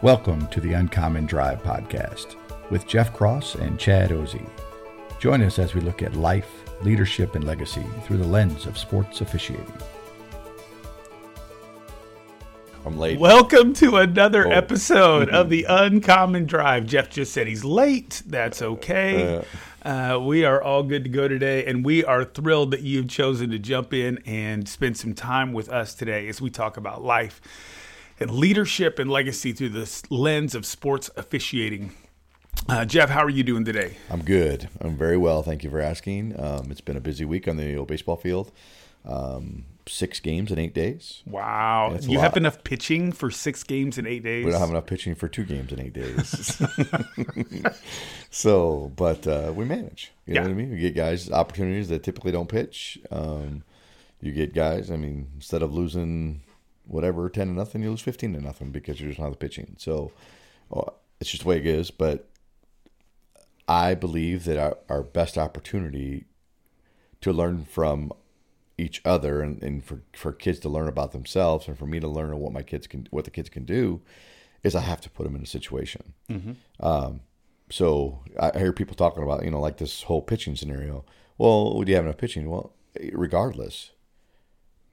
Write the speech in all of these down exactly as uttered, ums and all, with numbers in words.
Welcome to the Uncommon Drive podcast with Jeff Cross and Chad Ozee. Join us as we look at life, leadership, and legacy through the lens of sports officiating. I'm late. Welcome to another oh. episode of the Uncommon Drive. Jeff just said he's late. That's okay. Uh, we are all good to go today, and we are thrilled that you've chosen to jump in and spend some time with us today as we talk about life and leadership and legacy through the lens of sports officiating. Uh, Jeff, how are you doing today? I'm good. I'm very well. Thank you for asking. Um, it's been a busy week on the old baseball field. Um, six games in eight days. Wow. That's you have enough pitching for six games in eight days? We don't have enough pitching for two games in eight days. so, but uh, we manage. You yeah. know what I mean? We get guys opportunities that typically don't pitch. Um, you get guys, I mean, instead of losing whatever, ten to nothing, you lose fifteen to nothing because you just don't have the pitching. So well, it's just the way it is. But I believe that our, our best opportunity to learn from each other and, and for, for kids to learn about themselves and for me to learn what my kids can, what the kids can do is I have to put them in a situation. Mm-hmm. Um, so I hear people talking about, you know, like this whole pitching scenario. Well, do you have enough pitching? Well, regardless,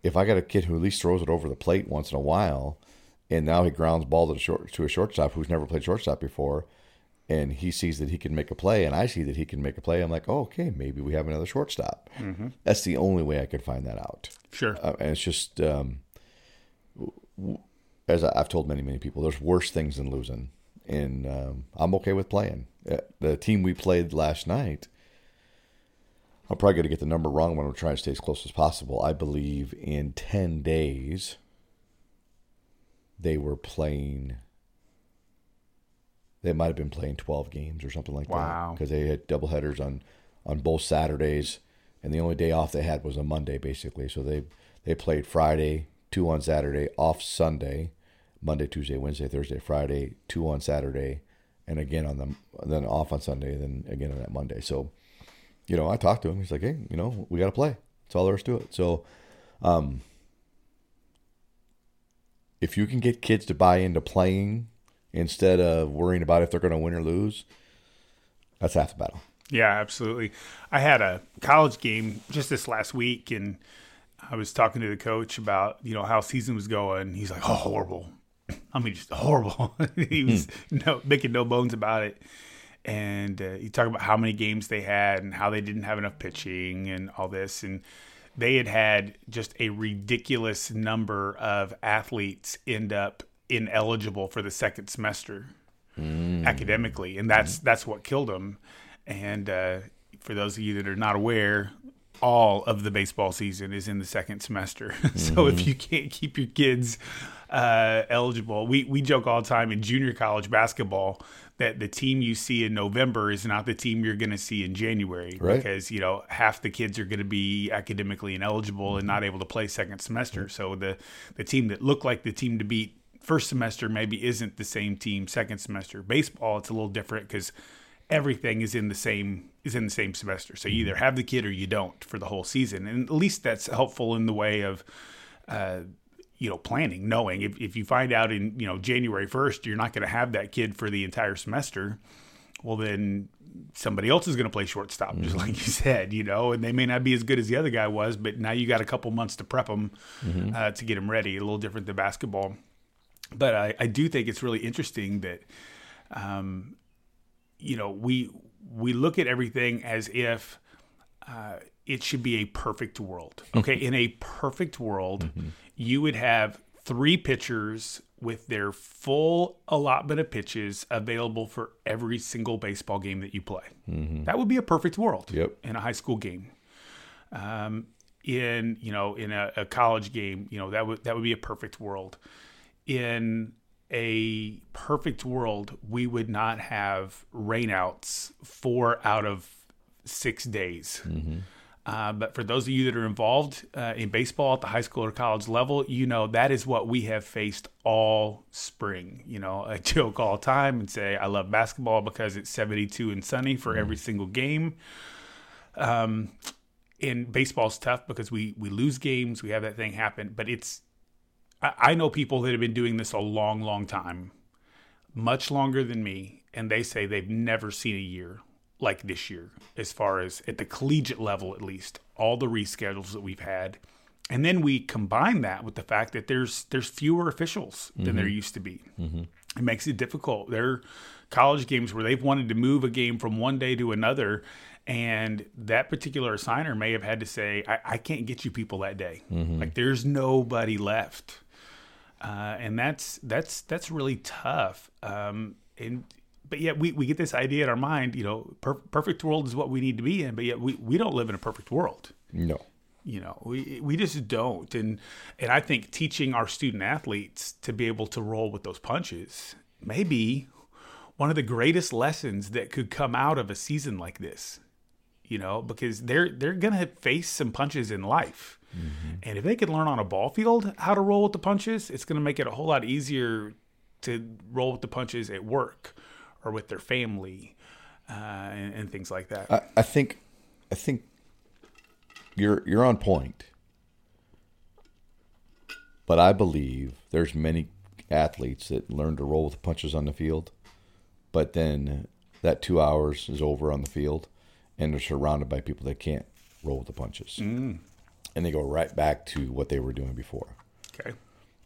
if I got a kid who at least throws it over the plate once in a while and now he grounds ball to the short, to a shortstop who's never played shortstop before, and he sees that he can make a play, and I see that he can make a play. I'm like, oh, okay, maybe we have another shortstop. Mm-hmm. That's the only way I could find that out. Sure. Uh, and it's just, um, as I've told many, many people, there's worse things than losing. And um, I'm okay with playing. The team we played last night, I'm probably going to get the number wrong when I'm trying to stay as close as possible. I believe in ten days, they were playing... They might have been playing twelve games or something like wow. that because they had doubleheaders on, on both Saturdays, and the only day off they had was a Monday, basically. So they they played Friday, two on Saturday, off Sunday, Monday, Tuesday, Wednesday, Thursday, Friday, two on Saturday, and again on the then off on Sunday, then again on that Monday. So, you know, I talked to him. He's like, hey, you know, we got to play. That's all there is to it. So, um, if you can get kids to buy into playing instead of worrying about if they're going to win or lose, that's half the battle. Yeah, absolutely. I had a college game just this last week, and I was talking to the coach about, you know, how season was going. He's like, oh, horrible. I mean, just horrible. He was no making no bones about it. And uh, you talk about how many games they had and how they didn't have enough pitching and all this. And they had had just a ridiculous number of athletes end up ineligible for the second semester mm. academically. And that's, that's what killed them. And uh, for those of you that are not aware, all of the baseball season is in the second semester. Mm-hmm. So if you can't keep your kids uh, eligible, we, we joke all the time in junior college basketball that the team you see in November is not the team you're going to see in January, right? Because, you know, half the kids are going to be academically ineligible mm-hmm. and not able to play second semester. Mm-hmm. So the, the team that looked like the team to beat first semester maybe isn't the same team second semester. Baseball, it's a little different because everything is in the same is in the same semester. So you either have the kid or you don't for the whole season. And at least that's helpful in the way of, uh, you know, planning, knowing if, if you find out in, you know, January first, you're not going to have that kid for the entire semester. Well, then somebody else is going to play shortstop, mm-hmm. just like you said, you know, and they may not be as good as the other guy was, but now you got a couple months to prep them mm-hmm. uh, to get them ready. A little different than basketball. But I, I do think it's really interesting that, um, you know, we we look at everything as if uh, it should be a perfect world. Okay, in a perfect world, mm-hmm. you would have three pitchers with their full allotment of pitches available for every single baseball game that you play. Mm-hmm. That would be a perfect world yep. in a high school game. Um, in you know, in a, a college game, you know, that would that would be a perfect world. In a perfect world, we would not have rainouts four out of six days. Mm-hmm. Uh, but for those of you that are involved uh, in baseball at the high school or college level, you know, that is what we have faced all spring. You know, I joke all the time and say I love basketball because it's seventy-two and sunny for mm-hmm. every single game. Um, and baseball's tough because we, we lose games. We have that thing happen, but it's, I know people that have been doing this a long, long time, much longer than me, and they say they've never seen a year like this year, as far as at the collegiate level, at least, all the reschedules that we've had. And then we combine that with the fact that there's there's fewer officials than mm-hmm. there used to be. Mm-hmm. It makes it difficult. There are college games where they've wanted to move a game from one day to another, and that particular assigner may have had to say, I, I can't get you people that day. Mm-hmm. Like, there's nobody left. Uh, and that's that's that's really tough. Um, and but yet we, we get this idea in our mind, you know, per- perfect world is what we need to be in. But yet we, we don't live in a perfect world. No, you know, we we just don't. And and I think teaching our student athletes to be able to roll with those punches may be one of the greatest lessons that could come out of a season like this. You know, because they're they're gonna face some punches in life. Mm-hmm. And if they could learn on a ball field how to roll with the punches, it's going to make it a whole lot easier to roll with the punches at work or with their family uh, and, and things like that. I, I think, I think you're you're on point, but I believe there's many athletes that learn to roll with the punches on the field, but then that two hours is over on the field, and they're surrounded by people that can't roll with the punches. Mm. And they go right back to what they were doing before. Okay.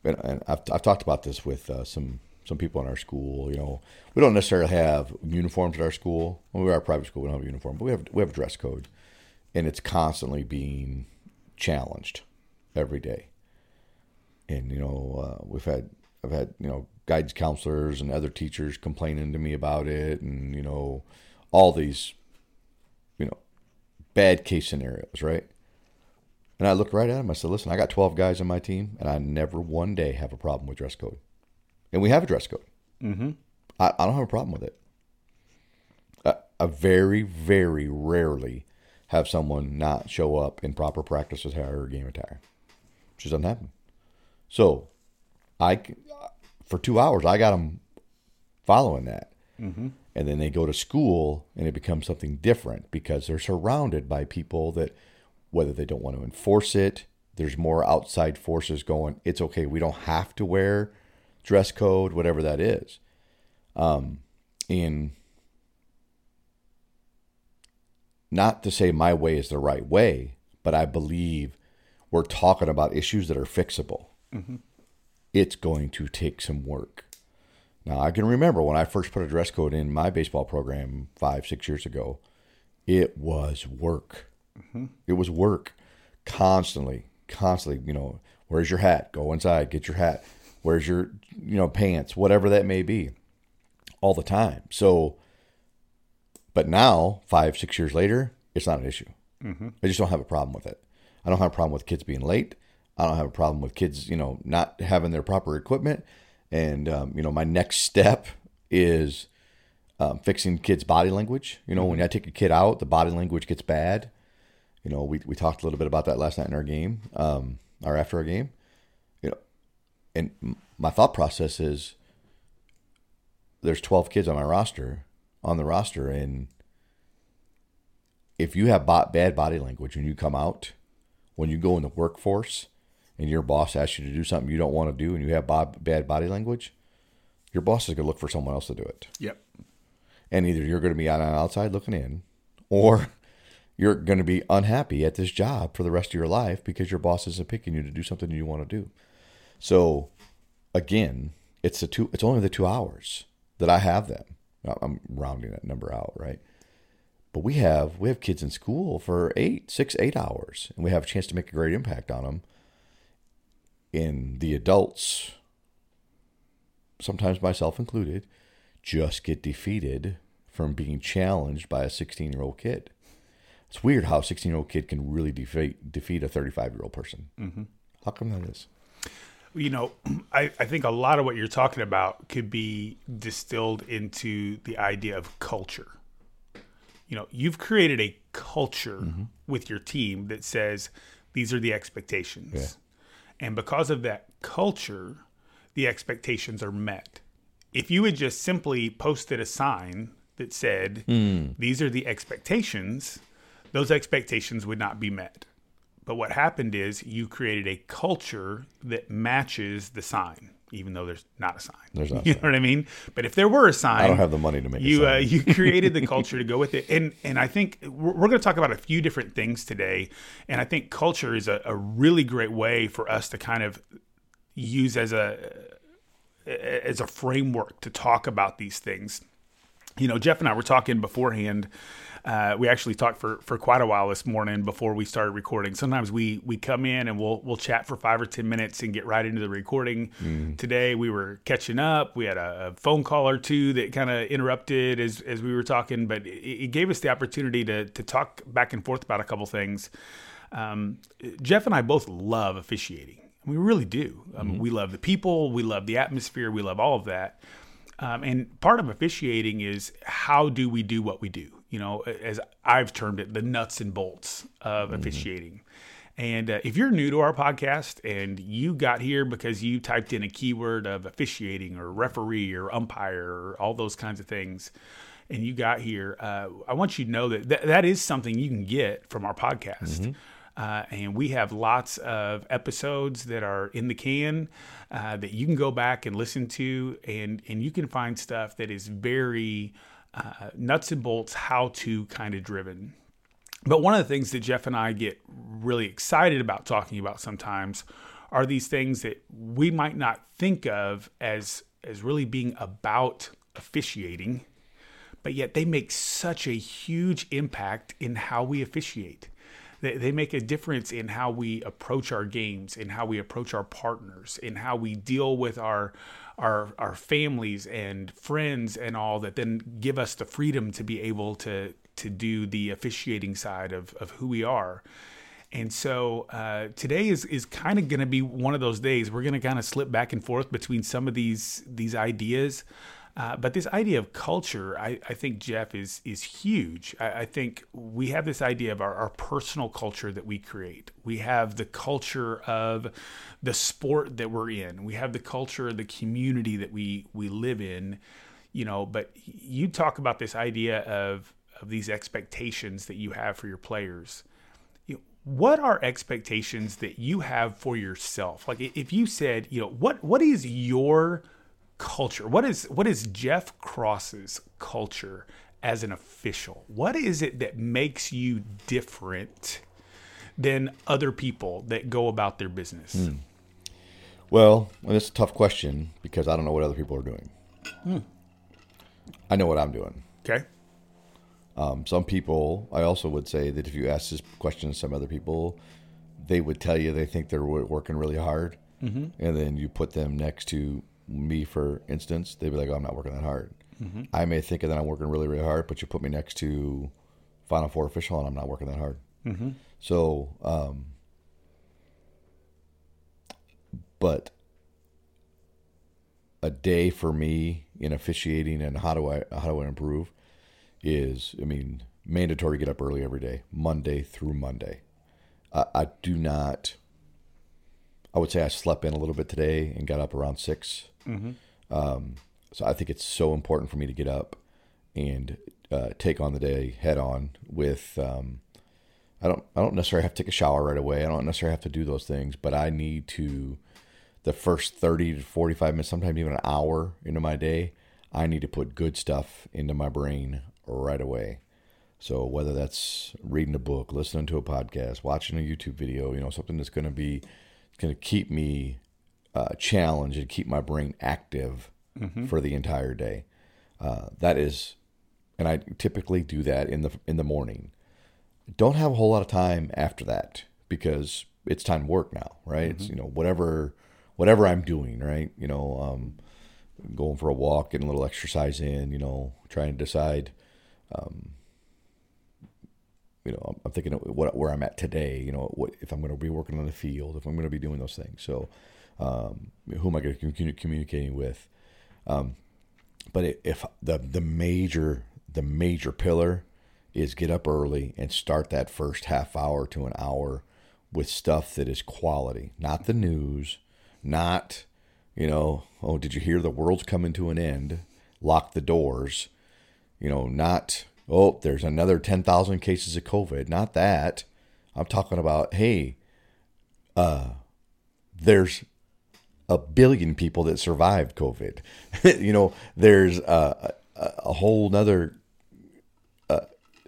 And, and I've, I've talked about this with uh, some some people in our school. You know, we don't necessarily have uniforms at our school. When we are a private school, we don't have a uniform, but we have we have a dress code, and it's constantly being challenged every day. And you know, uh, we've had I've had you know guidance counselors and other teachers complaining to me about it, and you know, all these you know bad case scenarios, right? And I looked right at him. I said, listen, I got twelve guys on my team, and I never one day have a problem with dress code. And we have a dress code. Mm-hmm. I, I don't have a problem with it. I, I very, very rarely have someone not show up in proper practice attire or game attire. It just doesn't happen. So I, for two hours, I got them following that. Mm-hmm. And then they go to school, and it becomes something different because they're surrounded by people that – whether they don't want to enforce it, there's more outside forces going, it's okay, we don't have to wear dress code, whatever that is. Um, and not to say my way is the right way, but I believe we're talking about issues that are fixable. Mm-hmm. It's going to take some work. Now, I can remember when I first put a dress code in my baseball program five, six years ago, it was work. Mm-hmm. It was work constantly, constantly, you know, where's your hat? Go inside, get your hat. Where's your, you know, pants, whatever that may be, all the time. So, but now five, six years later, it's not an issue. Mm-hmm. I just don't have a problem with it. I don't have a problem with kids being late. I don't have a problem with kids, you know, not having their proper equipment. And, um, you know, my next step is um, fixing kids' body language. You know, when I take a kid out, the body language gets bad. You know, we we talked a little bit about that last night in our game, um, or after our game. You know, and my thought process is there's twelve kids on my roster, on the roster, and if you have bad body language when you come out, when you go in the workforce, and your boss asks you to do something you don't want to do, and you have bad body language, your boss is going to look for someone else to do it. Yep. And either you're going to be on the outside looking in, or you're going to be unhappy at this job for the rest of your life because your boss isn't picking you to do something you want to do. So, again, it's the two. It's only the two hours that I have them. I'm rounding that number out, right? But we have we have kids in school for eight, six, eight hours, and we have a chance to make a great impact on them. In the adults, sometimes myself included, just get defeated from being challenged by a sixteen-year-old kid. It's weird how a sixteen-year-old kid can really defeat defeat a thirty-five-year-old person. Mm-hmm. How come that is? You know, I, I think a lot of what you're talking about could be distilled into the idea of culture. You know, you've created a culture mm-hmm. with your team that says these are the expectations. Yeah. And because of that culture, the expectations are met. If you had just simply posted a sign that said, mm. these are the expectations, those expectations would not be met. But what happened is you created a culture that matches the sign, even though there's not a sign. There's not a sign. You know what I mean? But if there were a sign, I don't have the money to make you, a sign. You uh, you created the culture to go with it. And and I think we're, we're going to talk about a few different things today. And I think culture is a, a really great way for us to kind of use as a as a framework to talk about these things. You know, Jeff and I were talking beforehand. Uh, we actually talked for, for quite a while this morning before we started recording. Sometimes we we come in and we'll we'll chat for five or ten minutes and get right into the recording. Mm. Today we were catching up. We had a, a phone call or two that kind of interrupted as as we were talking, but it, it gave us the opportunity to to talk back and forth about a couple things. Um, Jeff and I both love officiating. We really do. I mean, mm. we love the people. We love the atmosphere. We love all of that. Um, and part of officiating is how do we do what we do? You know, as I've termed it, the nuts and bolts of mm-hmm. officiating. And uh, if you're new to our podcast and you got here because you typed in a keyword of officiating or referee or umpire or all those kinds of things, and you got here, uh, I want you to know that th- that is something you can get from our podcast. Mm-hmm. Uh, and we have lots of episodes that are in the can uh, that you can go back and listen to. And, and you can find stuff that is very... Uh, nuts and bolts, how to kind of driven. But one of the things that Jeff and I get really excited about talking about sometimes are these things that we might not think of as, as really being about officiating, but yet they make such a huge impact in how we officiate. They, they make a difference in how we approach our games, in how we approach our partners, in how we deal with our Our, our families and friends and all that then give us the freedom to be able to to do the officiating side of, of who we are. And so uh, today is is kind of going to be one of those days. We're going to kind of slip back and forth between some of these these ideas. Uh, but this idea of culture, I, I think, Jeff, is is huge. I, I think we have this idea of our, our personal culture that we create. We have the culture of the sport that we're in. We have the culture of the community that we we live in. You know, but you talk about this idea of, of these expectations that you have for your players. You know, what are expectations that you have for yourself? Like if you said, you know, what what is your culture? What is what is Jeff Cross's culture as an official? What is it that makes you different than other people that go about their business? Mm. Well, and it's a tough question because I don't know what other people are doing. Mm. I know what I'm doing. Okay. Um, some people, I also would say that if you ask this question to some other people, they would tell you they think they're working really hard. Mm-hmm. And then you put them next to me, for instance, they'd be like, oh, I'm not working that hard. Mm-hmm. I may think that I'm working really, really hard, but you put me next to Final Four official and I'm not working that hard. Mm-hmm. So, um, but a day for me in officiating and how do I, how do I improve? Is, I mean, mandatory get up early every day, Monday through Monday. I, I do not, I would say I slept in a little bit today and got up around six. Mm-hmm. Um, so I think it's so important for me to get up and uh, take on the day head on with, um, I don't, I don't necessarily have to take a shower right away. I don't necessarily have to do those things, but I need to, the first thirty to forty-five minutes, sometimes even an hour into my day, I need to put good stuff into my brain right away. So whether that's reading a book, listening to a podcast, watching a YouTube video, you know, something that's going to be going to keep me uh, challenged and keep my brain active mm-hmm. for the entire day. Uh, that is, and I typically do that in the in the morning. Don't have a whole lot of time after that because it's time to work now, right? Mm-hmm. It's, you know, whatever whatever I'm doing, right? You know. Um, going for a walk, getting a little exercise in, you know, trying to decide, um, you know, I'm, I'm thinking of what, where I'm at today, you know, what, if I'm going to be working on the field, if I'm going to be doing those things. So, um, who am I going to continue communicating with? Um, but it, if the, the major, the major pillar is get up early and start that first half hour to an hour with stuff that is quality, not the news, not, you know, oh, did you hear the world's coming to an end? Lock the doors. You know, not, oh, there's another ten thousand cases of COVID. Not that. I'm talking about, hey, uh, there's a billion people that survived COVID. You know, there's a, a, a whole nother uh,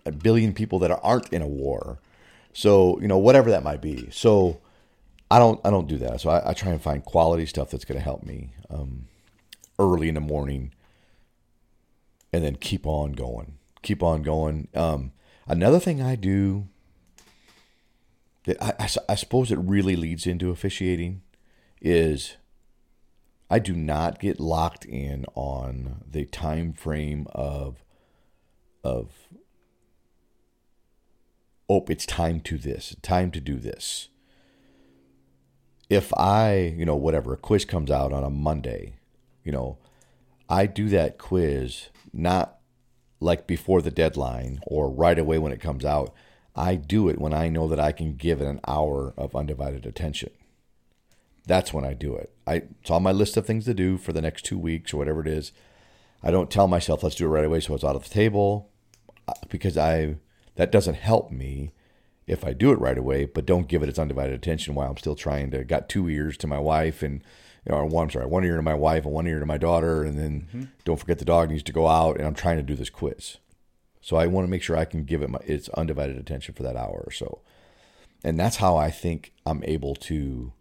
a billion people that aren't in a war. So, you know, whatever that might be. So, I don't. I don't do that. So I, I try and find quality stuff that's going to help me um, early in the morning, and then keep on going. Keep on going. Um, another thing I do that I, I, I suppose it really leads into officiating is I do not get locked in on the time frame of of oh, it's time to this, time to do this. If I, you know, whatever, a quiz comes out on a Monday, you know, I do that quiz not like before the deadline or right away when it comes out. I do it when I know that I can give it an hour of undivided attention. That's when I do it. I, it's on my list of things to do for the next two weeks or whatever it is. I don't tell myself, let's do it right away so it's out of the table because I that doesn't help me. If I do it right away, but don't give it its undivided attention while I'm still trying to, got two ears to my wife and, you know, or one, I'm sorry, one ear to my wife and one ear to my daughter. And then mm-hmm. don't forget the dog needs to go out and I'm trying to do this quiz. So I want to make sure I can give it my, its undivided attention for that hour or so. And that's how I think I'm able to,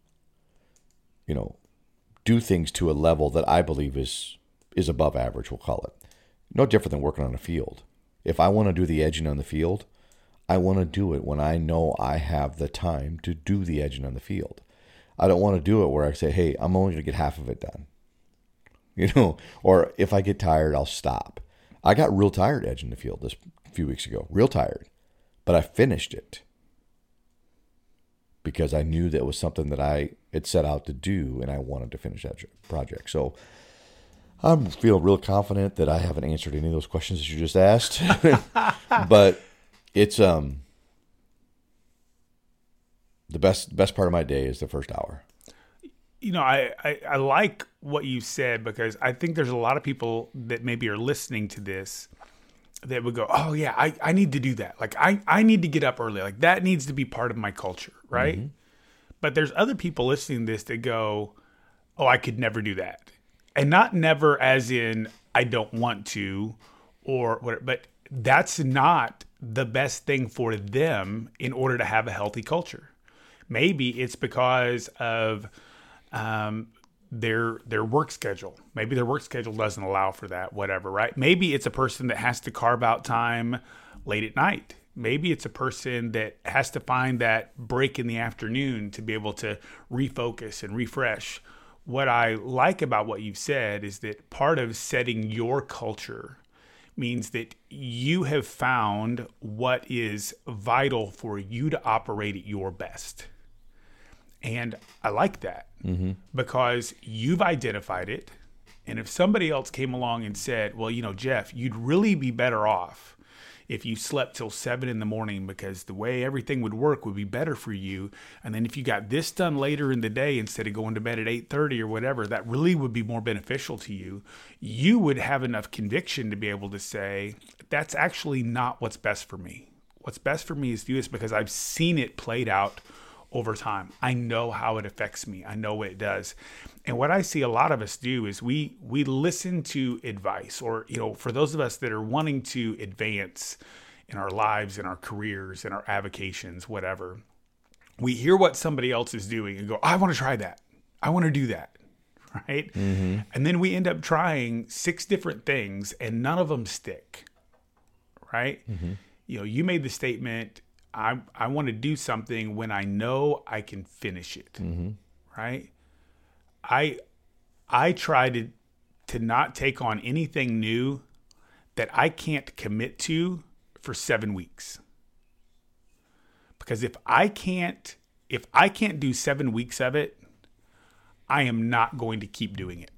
you know, do things to a level that I believe is, is above average. We'll call it no different than working on a field. If I want to do the edging on the field, I want to do it when I know I have the time to do the edging on the field. I don't want to do it where I say, hey, I'm only going to get half of it done. You know, or if I get tired, I'll stop. I got real tired edging the field this few weeks ago, real tired, but I finished it because I knew that was something that I had set out to do and I wanted to finish that project. So I feel real confident that I haven't answered any of those questions that you just asked, but It's um the best best part of my day is the first hour. You know, I, I, I like what you said because I think there's a lot of people that maybe are listening to this that would go, oh, yeah, I, I need to do that. Like, I, I need to get up early. Like, that needs to be part of my culture, right? Mm-hmm. But there's other people listening to this that go, oh, I could never do that. And not never as in I don't want to or whatever, but that's not the best thing for them in order to have a healthy culture. Maybe it's because of um, their their work schedule. Maybe their work schedule doesn't allow for that, whatever, right? Maybe it's a person that has to carve out time late at night. Maybe it's a person that has to find that break in the afternoon to be able to refocus and refresh. What I like about what you've said is that part of setting your culture means that you have found what is vital for you to operate at your best. And I like that mm-hmm. because you've identified it. And if somebody else came along and said, well, you know, Jeff, you'd really be better off if you slept till seven in the morning because the way everything would work would be better for you. And then if you got this done later in the day, instead of going to bed at eight thirty or whatever, that really would be more beneficial to you. You would have enough conviction to be able to say, that's actually not what's best for me. What's best for me is to do this because I've seen it played out over time. I know how it affects me. I know what it does. And what I see a lot of us do is we we listen to advice, or, you know, for those of us that are wanting to advance in our lives, in our careers, in our avocations, whatever, we hear what somebody else is doing and go, I want to try that. I want to do that. Right? Mm-hmm. And then we end up trying six different things and none of them stick. Right? Mm-hmm. You know, you made the statement, I I want to do something when I know I can finish it, mm-hmm. right? I I try to to not take on anything new that I can't commit to for seven weeks. Because if I can't if I can't do seven weeks of it, I am not going to keep doing it.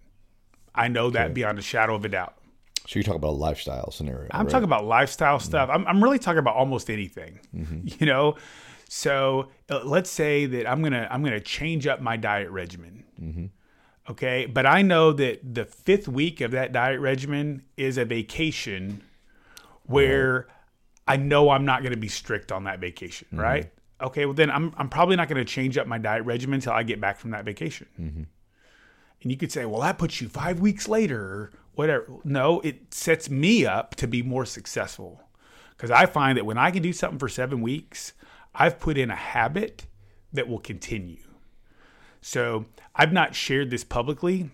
I know okay. that beyond a shadow of a doubt. So you're talking about a lifestyle scenario. I'm right? talking about lifestyle stuff. Mm-hmm. I'm, I'm really talking about almost anything, mm-hmm. you know? So uh, let's say that I'm going to, I'm going to change up my diet regimen. Mm-hmm. Okay. But I know that the fifth week of that diet regimen is a vacation where mm-hmm. I know I'm not going to be strict on that vacation. Mm-hmm. Right. Okay. Well then I'm, I'm probably not going to change up my diet regimen until I get back from that vacation. Mm-hmm. And you could say, well, that puts you five weeks later, whatever. No, it sets me up to be more successful because I find that when I can do something for seven weeks, I've put in a habit that will continue. So I've not shared this publicly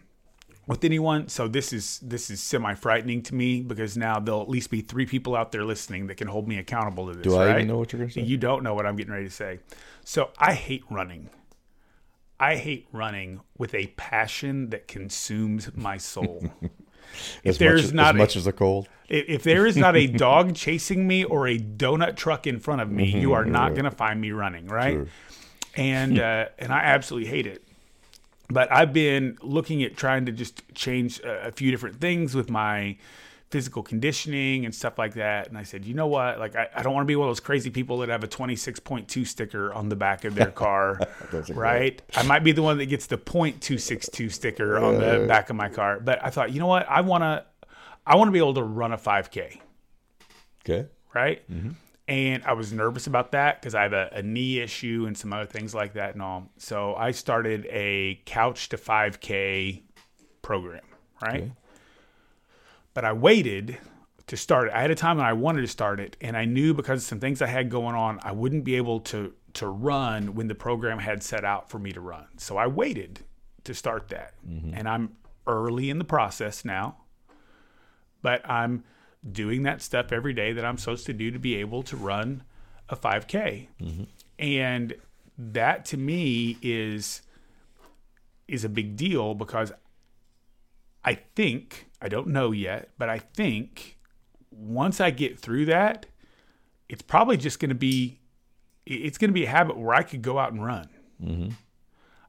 with anyone. So this is this is semi-frightening to me because now there'll at least be three people out there listening that can hold me accountable to this. Do I right? even know what you're going to say? You don't know what I'm getting ready to say. So I hate running. I hate running with a passion that consumes my soul. If there is not as much as a cold. If there is not a dog chasing me or a donut truck in front of me, mm-hmm, you are not right. going to find me running, right? Sure. And uh, and I absolutely hate it. But I've been looking at trying to just change a, a few different things with my physical conditioning and stuff like that. And I said, you know what? Like, I, I don't want to be one of those crazy people that have a twenty-six point two sticker on the back of their car, right? I might be the one that gets the point two six two sticker on the back of my car. But I thought, you know what? I want to, I want to be able to run a five K. Okay. Right. Mm-hmm. And I was nervous about that because I have a, a knee issue and some other things like that and all. So I started a couch to five K program, right? Okay. But I waited to start it. I had a time when I wanted to start it, and I knew because of some things I had going on, I wouldn't be able to to run when the program had set out for me to run. So I waited to start that, mm-hmm. and I'm early in the process now. But I'm doing that stuff every day that I'm supposed to do to be able to run a five K, mm-hmm. and that to me is is a big deal because I think. I don't know yet, but I think once I get through that, it's probably just going to be, it's going to be a habit where I could go out and run. Mm-hmm.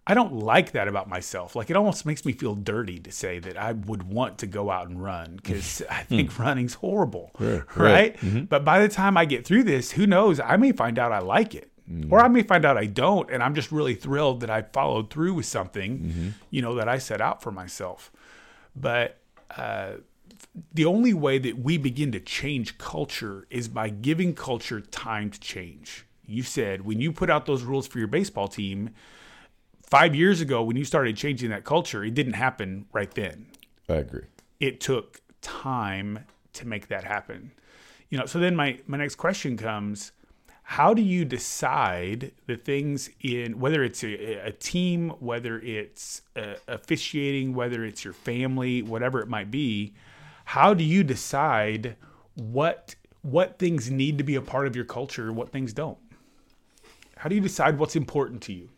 I don't like that about myself. Like it almost makes me feel dirty to say that I would want to go out and run because I think mm. running's horrible, yeah, right? right. Mm-hmm. But by the time I get through this, who knows? I may find out I like it. Mm-hmm. Or I may find out I don't, and I'm just really thrilled that I followed through with something, mm-hmm. you know, that I set out for myself. But Uh, the only way that we begin to change culture is by giving culture time to change. You said when you put out those rules for your baseball team five years ago, when you started changing that culture, it didn't happen right then. I agree. It took time to make that happen. You know, so then my, my next question comes, how do you decide the things in, whether it's a, a team, whether it's uh, officiating, whether it's your family, whatever it might be, how do you decide what what things need to be a part of your culture, what things don't? How do you decide what's important to you?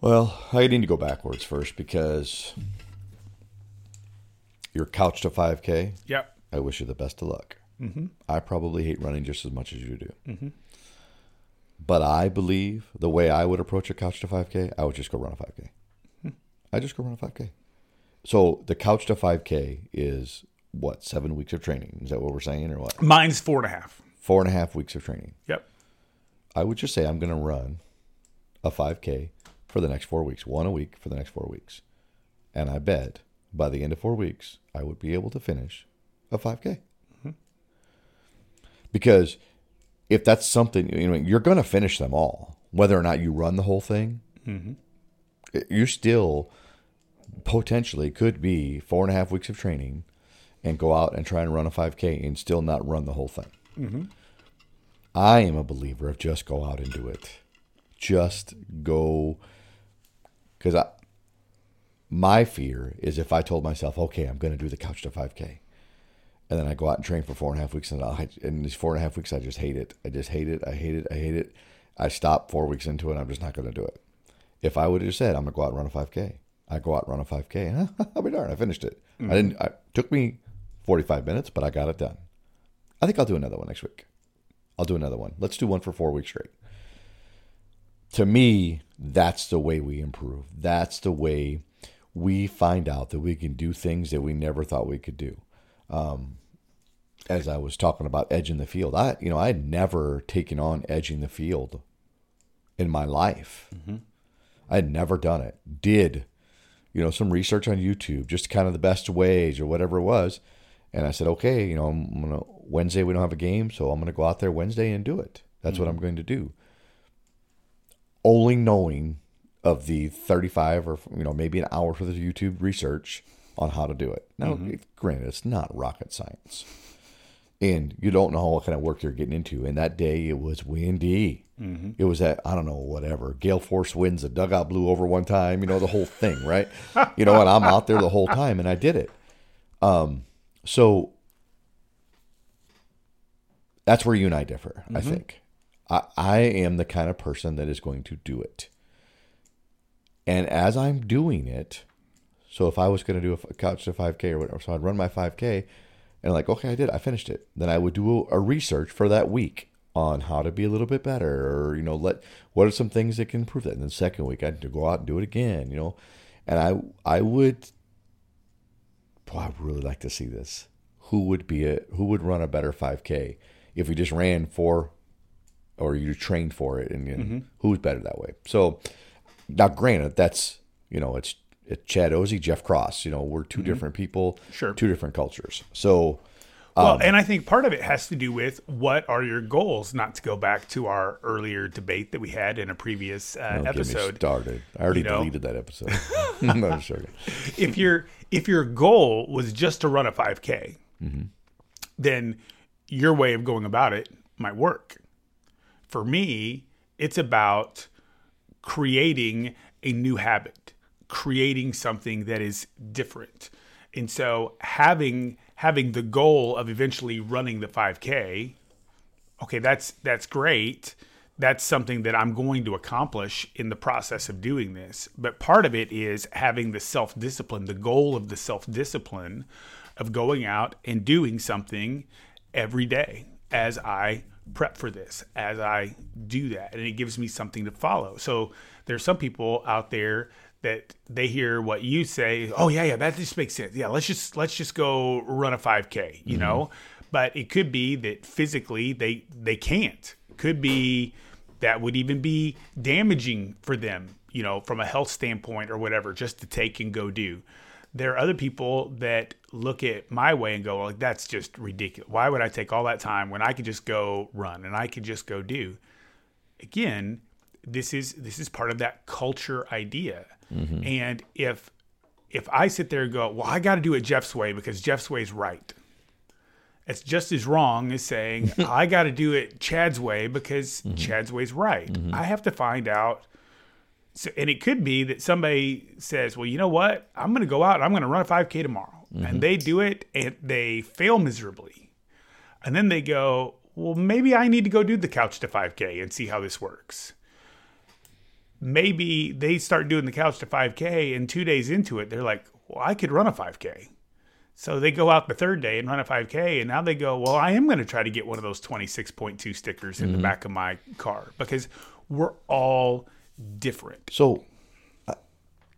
Well, I need to go backwards first, because you're couch to five K. Yep. I wish you the best of luck. Mm-hmm. I probably hate running just as much as you do. Mm-hmm. But I believe the way I would approach a couch to five K, I would just go run a five K. Mm-hmm. I just go run a five K. So the couch to five K is what, seven weeks of training? Is that what we're saying or what? Mine's four and a half. Four and a half weeks of training. Yep. I would just say I'm going to run a five K for the next four weeks, one a week for the next four weeks. And I bet by the end of four weeks, I would be able to finish a five K. Mm-hmm. Because if that's something, you know, you're going to finish them all, whether or not you run the whole thing, mm-hmm. you still potentially could be four and a half weeks of training and go out and try and run a five K and still not run the whole thing. Mm-hmm. I am a believer of just go out and do it. Just go. Because I, my fear is if I told myself, okay, I'm going to do the couch to five K, and then I go out and train for four and a half weeks, and, I, and these four and a half weeks, I just hate it. I just hate it. I hate it. I hate it. I stop four weeks into it, and I'm just not going to do it. If I would have said, I'm going to go out and run a five K, I go out and run a five K, and I'll be darned, I finished it. Mm-hmm. I didn't. I, it took me forty-five minutes, but I got it done. I think I'll do another one next week. I'll do another one. Let's do one for four weeks straight. To me, that's the way we improve. That's the way we find out that we can do things that we never thought we could do. Um, as I was talking about edging the field, I, you know, I had never taken on edging the field in my life. Mm-hmm. I had never done it. Did, you know, some research on YouTube, just kind of the best ways or whatever it was. And I said, okay, you know, I'm gonna, Wednesday we don't have a game, so I'm going to go out there Wednesday and do it. That's mm-hmm. what I'm going to do. Only knowing of the thirty-five or, you know, maybe an hour for the YouTube research on how to do it. Now, mm-hmm. granted, it's not rocket science. And you don't know what kind of work you're getting into. And that day it was windy. Mm-hmm. It was that, I don't know, whatever. Gale force winds, the dugout blew over one time, you know, the whole thing, right? You know, and I'm out there the whole time, and I did it. Um, so that's where you and I differ, mm-hmm. I think. I, I am the kind of person that is going to do it. And as I'm doing it, so if I was going to do a couch to five K or whatever, so I'd run my five K and like, okay, I did, I finished it. Then I would do a, a research for that week on how to be a little bit better, or, you know, let, what are some things that can improve that? And then second week I'd go out and do it again, you know, and I, I would, boy, I'd really like to see this. Who would be a, who would run a better five K if we just ran for, or you trained for it, and you know, mm-hmm. who's better that way? So now, granted, that's, you know, it's, it's Chad Ozee, Jeff Cross, you know, we're two mm-hmm. different people, sure, two different cultures. So, um, well, and I think part of it has to do with what are your goals, not to go back to our earlier debate that we had in a previous uh, don't episode. Get me started. I already you know? deleted that episode. No, sorry. If your, if your goal was just to run a five K, mm-hmm. then your way of going about it might work. For me, it's about creating a new habit, creating something that is different. And so having having the goal of eventually running the five K, okay, that's that's great. That's something that I'm going to accomplish in the process of doing this. But part of it is having the self-discipline, the goal of the self-discipline of going out and doing something every day as I prep for this, as I do that, and it gives me something to follow. So there's some people out there that they hear what you say, oh yeah yeah that just makes sense, yeah let's just let's just go run a five K, you mm-hmm. know, but it could be that physically they they can't, could be that would even be damaging for them, you know, from a health standpoint or whatever, just to take and go do. There are other people that look at my way and go, like, that's just ridiculous. Why would I take all that time when I could just go run and I could just go do? Again, this is this is part of that culture idea. Mm-hmm. And if if I sit there and go, well, I got to do it Jeff's way because Jeff's way is right, It's just as wrong as saying, I got to do it Chad's way because mm-hmm. Chad's way's right. Mm-hmm. I have to find out. So, and it could be that somebody says, well, you know what? I'm going to go out and I'm going to run a five K tomorrow. Mm-hmm. And they do it and they fail miserably. And then they go, well, maybe I need to go do the couch to five K and see how this works. Maybe they start doing the couch to five K and two days into it, they're like, well, I could run a five K. So they go out the third day and run a five K, and now they go, well, I am going to try to get one of those twenty-six point two stickers in mm-hmm. the back of my car, because we're all different. So uh,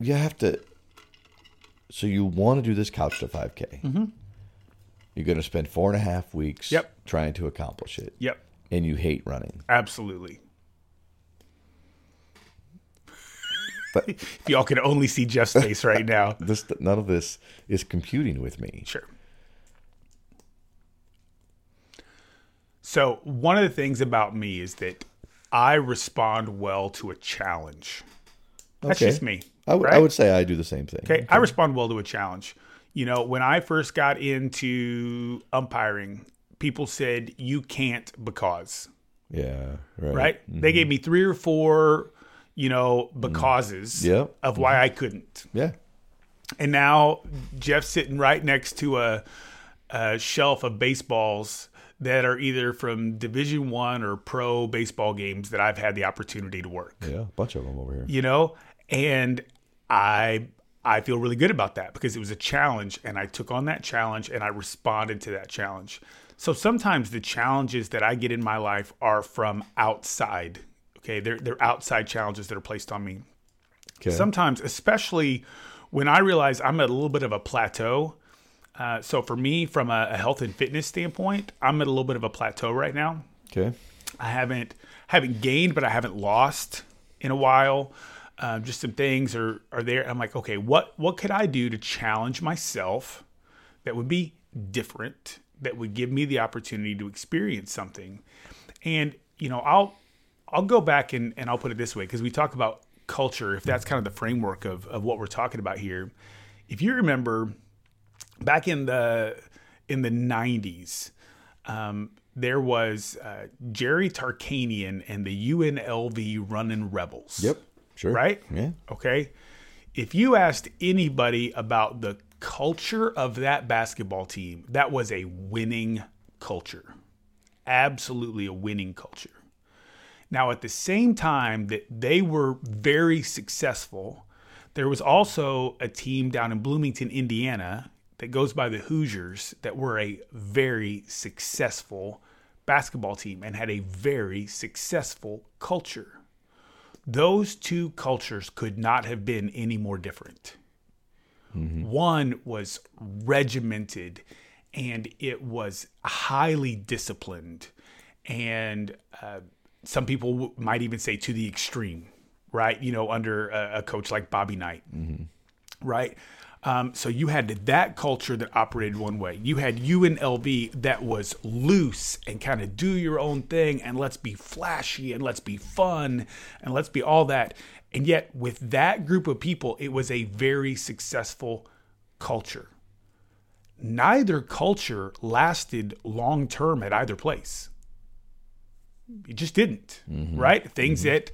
you have to, so you want to do this couch to five K. Mm-hmm. You're going to spend four and a half weeks yep. trying to accomplish it. Yep. And you hate running. Absolutely. But if y'all could only see Jeff's face right now. This, none of this is computing with me. Sure. So one of the things about me is that I respond well to a challenge. That's okay. just me. I, w- right? I would say I do the same thing. Okay. okay. I respond well to a challenge. You know, when I first got into umpiring, people said, you can't because. Yeah. Right. Right? Mm-hmm. They gave me three or four... you know, becauses yep. of why I couldn't. Yeah. And now Jeff's sitting right next to a, a shelf of baseballs that are either from Division One or pro baseball games that I've had the opportunity to work. Yeah, a bunch of them over here. You know, and I I feel really good about that because it was a challenge and I took on that challenge and I responded to that challenge. So sometimes the challenges that I get in my life are from outside. Okay, they're, they're outside challenges that are placed on me. Okay. Sometimes, especially when I realize I'm at a little bit of a plateau. Uh, so for me, from a, a health and fitness standpoint, I'm at a little bit of a plateau right now. Okay, I haven't haven't gained, but I haven't lost in a while. Uh, just some things are are there. I'm like, okay, what what could I do to challenge myself that would be different, that would give me the opportunity to experience something? And you know, I'll. I'll go back and, and I'll put it this way, because we talk about culture, if that's kind of the framework of, of what we're talking about here. If you remember back in the in the nineties, um, there was uh, Jerry Tarkanian and the U N L V Running Rebels. Yep, sure. Right? Yeah. Okay. If you asked anybody about the culture of that basketball team, that was a winning culture. Absolutely a winning culture. Now, at the same time that they were very successful, there was also a team down in Bloomington, Indiana, that goes by the Hoosiers, that were a very successful basketball team and had a very successful culture. Those two cultures could not have been any more different. Mm-hmm. One was regimented, and it was highly disciplined, and uh, some people w- might even say to the extreme, right? You know, under a, a coach like Bobby Knight, mm-hmm. right? Um, so you had that culture that operated one way. You had U N L V that was loose and kind of do your own thing and let's be flashy and let's be fun and let's be all that. And yet with that group of people, it was a very successful culture. Neither culture lasted long-term at either place. It just didn't, mm-hmm. right? Things mm-hmm. that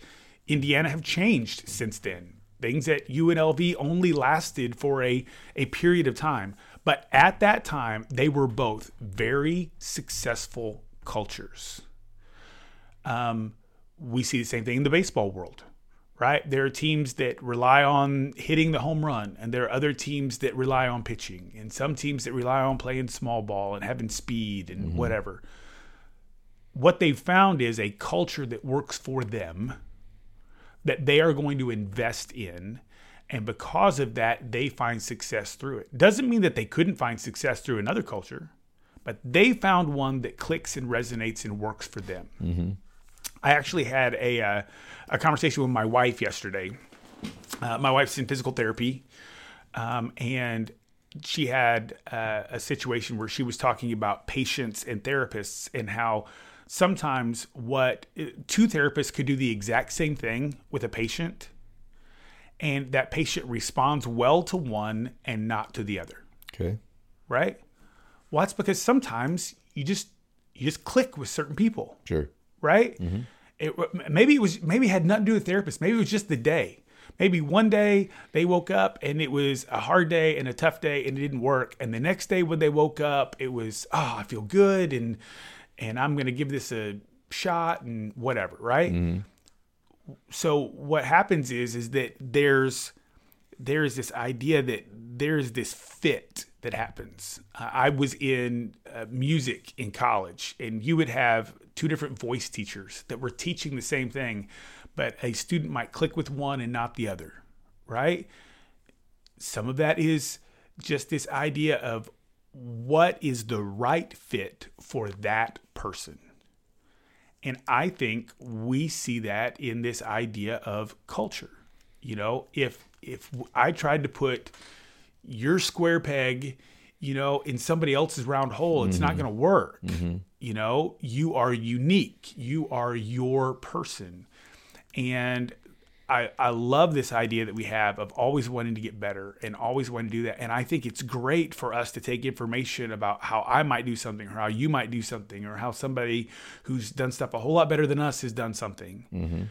Indiana have changed since then. Things that U N L V only lasted for a, a period of time. But at that time, they were both very successful cultures. Um, we see the same thing in the baseball world, right? There are teams that rely on hitting the home run, and there are other teams that rely on pitching, and some teams that rely on playing small ball and having speed and mm-hmm. whatever. What they've found is a culture that works for them, that they are going to invest in. And because of that, they find success through it. Doesn't mean that they couldn't find success through another culture, but they found one that clicks and resonates and works for them. Mm-hmm. I actually had a, uh, a conversation with my wife yesterday. Uh, my wife's in physical therapy, um, and she had uh, a situation where she was talking about patients and therapists and how sometimes what two therapists could do the exact same thing with a patient, and that patient responds well to one and not to the other. Okay. Right? Well, that's because sometimes you just you just click with certain people. Sure. Right? Mm-hmm. It, maybe it was maybe it had nothing to do with therapists. Maybe it was just the day. Maybe one day they woke up and it was a hard day and a tough day and it didn't work. And the next day when they woke up, it was, oh, I feel good and and I'm going to give this a shot and whatever, right? Mm-hmm. So what happens is is that there's there's this idea that there's this fit that happens. Uh, I was in uh, music in college, and you would have two different voice teachers that were teaching the same thing, but a student might click with one and not the other, right? Some of that is just this idea of what is the right fit for that person. And I think we see that in this idea of culture. You know, if if I tried to put your square peg, you know, in somebody else's round hole, it's mm-hmm. not going to work. Mm-hmm. You know, you are unique. You are your person. And I I love this idea that we have of always wanting to get better and always wanting to do that. And I think it's great for us to take information about how I might do something or how you might do something or how somebody who's done stuff a whole lot better than us has done something. Mm-hmm.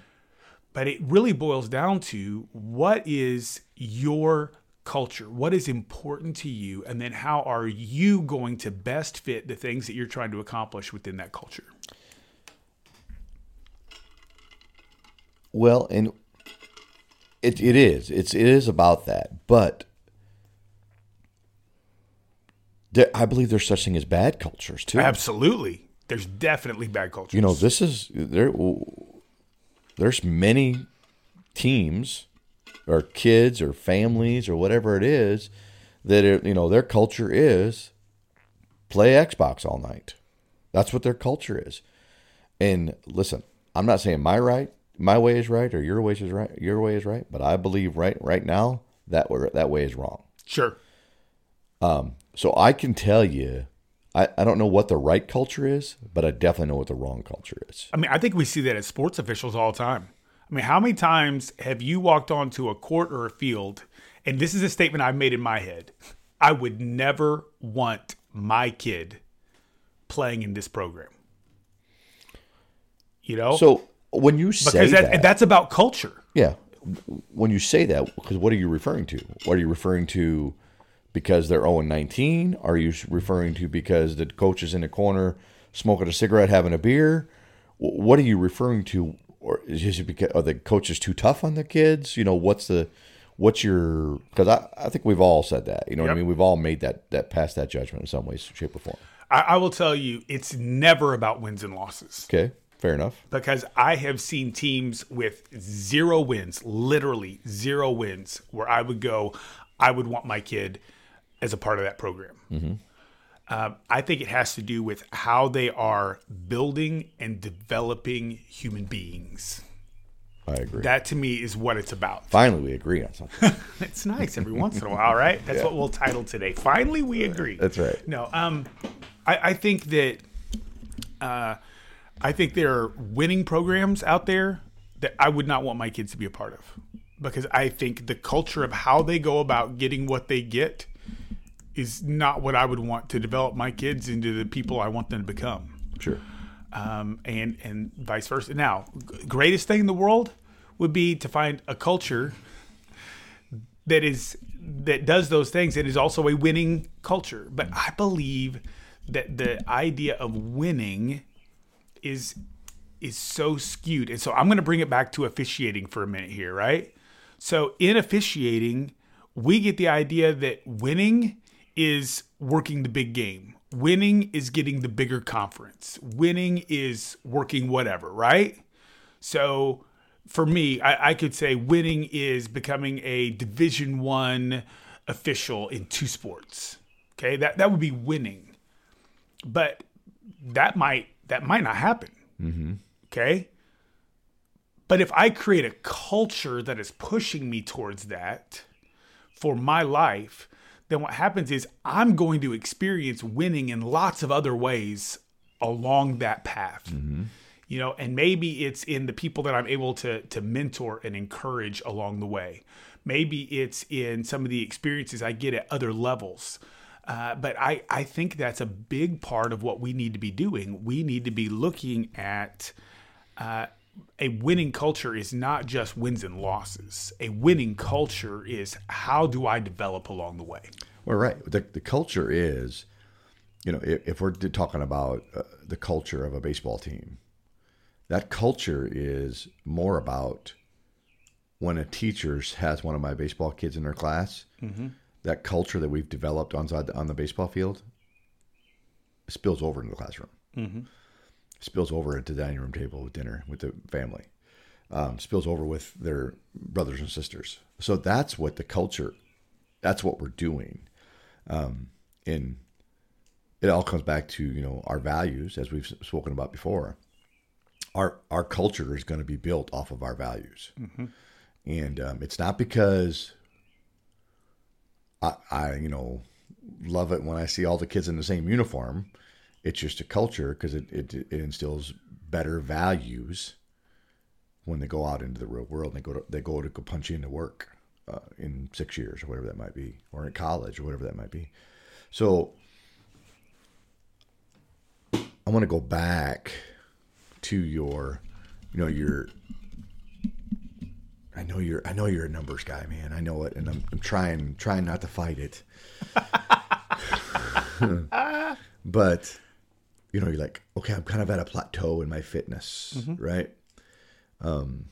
But it really boils down to what is your culture? What is important to you? And then how are you going to best fit the things that you're trying to accomplish within that culture? Well, and it it is. It's it is about that. But there, I believe there's such thing as bad cultures too. Absolutely. There's definitely bad cultures. You know, this is there there's many teams or kids or families or whatever it is that, it, you know, their culture is play Xbox all night. That's what their culture is. And listen, I'm not saying my right, my way is right or your way is right, your way is right, but I believe right right now that way, that way is wrong. Sure. Um, so I can tell you, I, I don't know what the right culture is, but I definitely know what the wrong culture is. I mean, I think we see that as sports officials all the time. I mean, how many times have you walked onto a court or a field, and this is a statement I've made in my head, I would never want my kid playing in this program. You know? So when you say because that, that... that's about culture. Yeah. When you say that, because what are you referring to? What are you referring to because they're oh and nineteen? Are you referring to because the coach is in the corner smoking a cigarette, having a beer? What are you referring to? Or is it because are the coaches too tough on the kids? You know, what's the, what's your? Because I, I think we've all said that. You know yep. what I mean? We've all made that that passed that judgment in some ways, shape, or form. I, I will tell you, it's never about wins and losses. Okay, fair enough. Because I have seen teams with zero wins, literally zero wins, where I would go, I would want my kid as a part of that program. Mm-hmm. Um, I think it has to do with how they are building and developing human beings. I agree. That to me is what it's about. Finally, we agree on something. It's nice every once in a while, right? That's yeah. what we'll title today. Finally, we agree. That's right. No, um, I, I think that uh, I think there are winning programs out there that I would not want my kids to be a part of because I think the culture of how they go about getting what they get is not what I would want to develop my kids into the people I want them to become. Sure. Um, and, and vice versa. Now, g- greatest thing in the world would be to find a culture that is that does those things and is also a winning culture. But I believe that the idea of winning is is so skewed. And so I'm going to bring it back to officiating for a minute here, right? So in officiating, we get the idea that winning is working the big game. Winning is getting the bigger conference. Winning is working whatever, right? So for me, I, I could say winning is becoming a Division One official in two sports. Okay, that that would be winning, but that might that might not happen. Mm-hmm. Okay, but if I create a culture that is pushing me towards that for my life, then what happens is I'm going to experience winning in lots of other ways along that path, mm-hmm. you know, and maybe it's in the people that I'm able to, to mentor and encourage along the way. Maybe it's in some of the experiences I get at other levels. Uh, but I, I think that's a big part of what we need to be doing. We need to be looking at uh, a winning culture is not just wins and losses. A winning culture is how do I develop along the way? Well, right. The, the culture is, you know, if, if we're talking about uh, the culture of a baseball team, that culture is more about when a teacher has one of my baseball kids in their class, mm-hmm. that culture that we've developed on the, on the baseball field spills over into the classroom, mm-hmm. spills over into the dining room table with dinner with the family, um, spills over with their brothers and sisters. So that's what the culture, that's what we're doing. Um, and it all comes back to, you know, our values, as we've spoken about before. Our, our culture is going to be built off of our values. Mm-hmm. And um, it's not because I, I, you know, love it when I see all the kids in the same uniform. It's just a culture because it, it, it instills better values when they go out into the real world and they go to, they go to go punch into work uh, in six years or whatever that might be, or in college or whatever that might be. So I want to go back to your, you know, your, I know you're, I know you're a numbers guy, man. I know it. And I'm, I'm trying, trying not to fight it, but you know, you're like, okay, I'm kind of at a plateau in my fitness. Mm-hmm. Right. Um,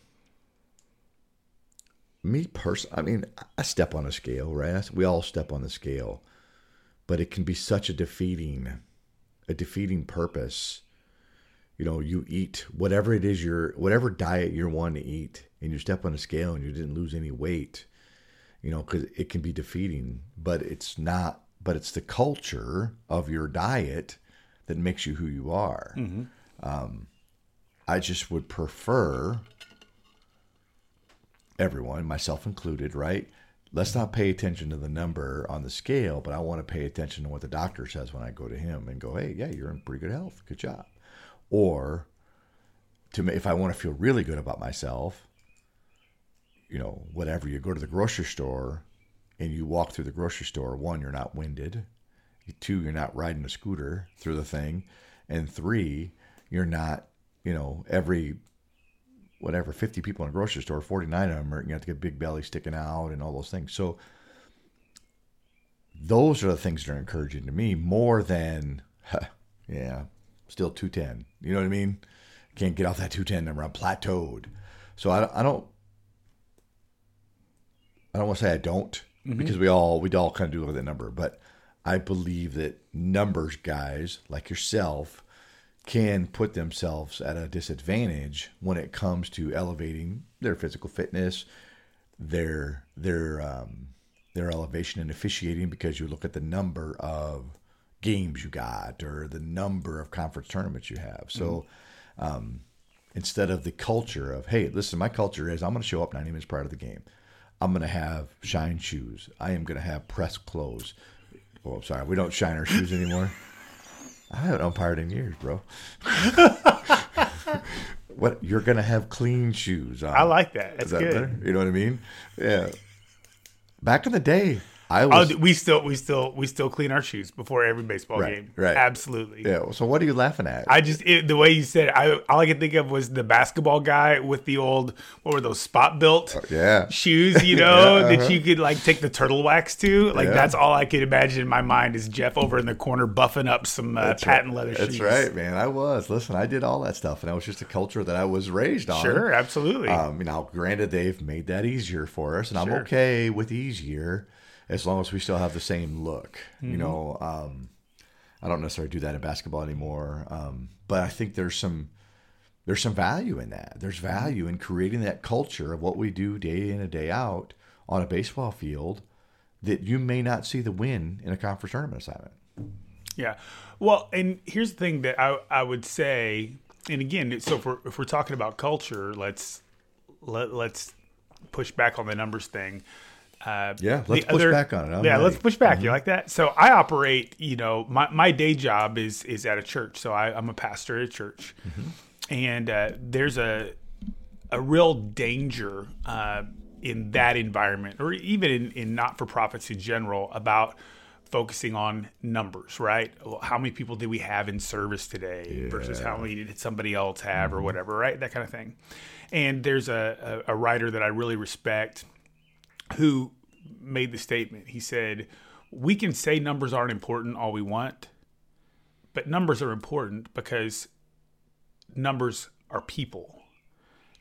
me person, I mean, I step on a scale, right? We all step on the scale, but it can be such a defeating, a defeating purpose. You know, you eat whatever it is you're, whatever diet you're wanting to eat, and you step on a scale and you didn't lose any weight, you know, because it can be defeating, but it's not, but it's the culture of your diet that makes you who you are. Mm-hmm. Um, I just would prefer everyone, myself included, right? Let's not pay attention to the number on the scale, but I want to pay attention to what the doctor says when I go to him and go, hey, yeah, you're in pretty good health. Good job. Or to if I want to feel really good about myself, you know, whatever, you go to the grocery store and you walk through the grocery store. One, you're not winded. Two, you're not riding a scooter through the thing. And three, you're not, you know, every, whatever, fifty people in a grocery store, forty-nine of them are, you have to get big belly sticking out and all those things. So those are the things that are encouraging to me more than, huh, yeah. Still two ten. You know what I mean? Can't get off that two ten number. I'm plateaued. So I, I don't, I don't want to say I don't, mm-hmm. because we all, we all kind of do look at that number, but I believe that numbers guys like yourself can put themselves at a disadvantage when it comes to elevating their physical fitness, their, their, um, their elevation and officiating, because you look at the number of games you got or the number of conference tournaments you have. So mm-hmm. um, instead of the culture of, hey, listen, my culture is I'm going to show up ninety minutes prior to the game. I'm going to have shine shoes. I am going to have press clothes. Oh, I'm sorry. We don't shine our shoes anymore. I haven't umpired in years, bro. What you're going to have clean shoes on. I like that. That's that good. Better? You know what I mean? Yeah. Back in the day, I was, oh, we still we still we still clean our shoes before every baseball right, game. Right. Absolutely. Yeah. So what are you laughing at? I just it, the way you said it, I all I could think of was the basketball guy with the old what were those spot built oh, yeah. shoes, you know, yeah, uh-huh. that you could like take the turtle wax to. Like yeah. that's all I could imagine in my mind is Jeff over in the corner buffing up some uh, patent right. leather that's shoes. That's right, man. I was. Listen, I did all that stuff and that was just a culture that I was raised on. Sure, absolutely. Um, you know, granted they've made that easier for us and sure. I'm okay with easier. As long as we still have the same look, mm-hmm. you know, um, I don't necessarily do that in basketball anymore. Um, but I think there's some, there's some value in that. There's value in creating that culture of what we do day in and day out on a baseball field that you may not see the win in a conference tournament assignment. Yeah. Well, and here's the thing that I, I would say, and again, so if we're, if we're talking about culture, let's, let, let's push back on the numbers thing. Uh, yeah, let's push other, back on it. I'm yeah, ready. let's push back. Mm-hmm. You like that? So I operate, you know, my, my day job is is at a church. So I, I'm a pastor at a church. Mm-hmm. And uh, there's a a real danger uh, in that environment or even in, in not-for-profits in general about focusing on numbers, right? How many people did we have in service today yeah. versus how many did somebody else have mm-hmm. or whatever, right? That kind of thing. And there's a, a, a writer that I really respect who made the statement. He said, we can say numbers aren't important all we want, but numbers are important because numbers are people.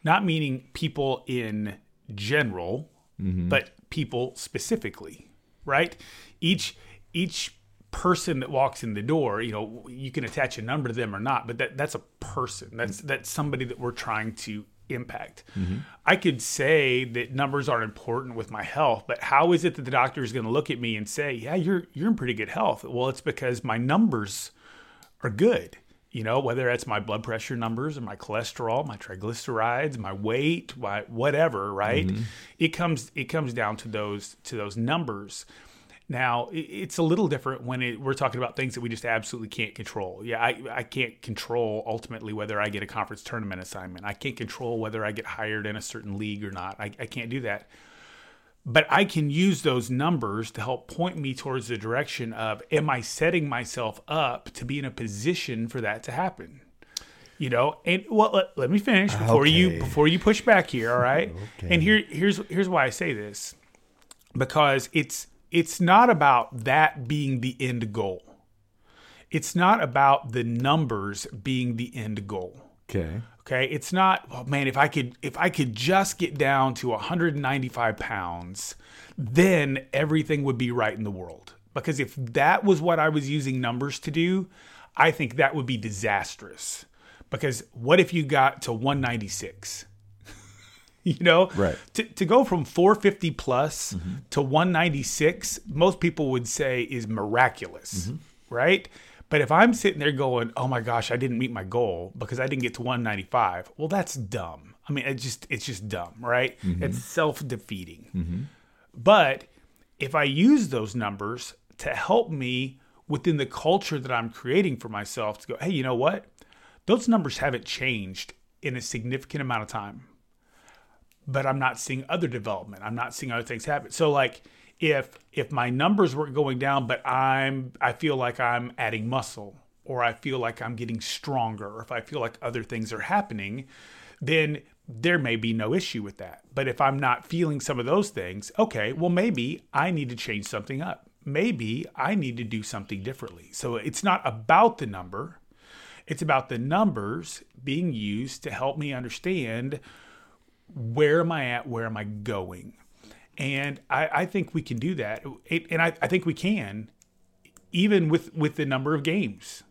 Not meaning people in general, mm-hmm. but people specifically, right? Each each person that walks in the door, you know, you can attach a number to them or not, but that, that's a person. That's mm-hmm. that's somebody that we're trying to impact. Mm-hmm. I could say that numbers aren't important with my health, but how is it that the doctor is going to look at me and say, yeah, you're you're in pretty good health? Well, it's because my numbers are good. You know, whether that's my blood pressure numbers or my cholesterol, my triglycerides, my weight, my whatever, right? Mm-hmm. It comes it comes down to those to those numbers. Now, it's a little different when it, we're talking about things that we just absolutely can't control. Yeah, I, I can't control ultimately whether I get a conference tournament assignment. I can't control whether I get hired in a certain league or not. I, I can't do that. But I can use those numbers to help point me towards the direction of, am I setting myself up to be in a position for that to happen? You know, and well, let, let me finish before okay. you before you push back here, all right? okay. And here here's here's why I say this, because it's it's not about that being the end goal. It's not about the numbers being the end goal. Okay. Okay. It's not, oh man, if I could, if I could just get down to one hundred ninety-five pounds, then everything would be right in the world. Because if that was what I was using numbers to do, I think that would be disastrous. Because what if you got to one ninety-six? You know, right. to, to go from four fifty plus mm-hmm. to one ninety-six, most people would say is miraculous, mm-hmm. right? But if I'm sitting there going, oh my gosh, I didn't meet my goal because I didn't get to one ninety-five. Well, that's dumb. I mean, it just it's just dumb, right? Mm-hmm. It's self-defeating. Mm-hmm. But if I use those numbers to help me within the culture that I'm creating for myself to go, hey, you know what? Those numbers haven't changed in a significant amount of time. But I'm not seeing other development. I'm not seeing other things happen. So like if if my numbers weren't going down, but I'm I feel like I'm adding muscle, or I feel like I'm getting stronger, or if I feel like other things are happening, then there may be no issue with that. But if I'm not feeling some of those things, okay, well, maybe I need to change something up. Maybe I need to do something differently. So it's not about the number. It's about the numbers being used to help me understand where am I at, where am I going. And I, I think we can do that. It, and I, I think we can, even with, with the number of games,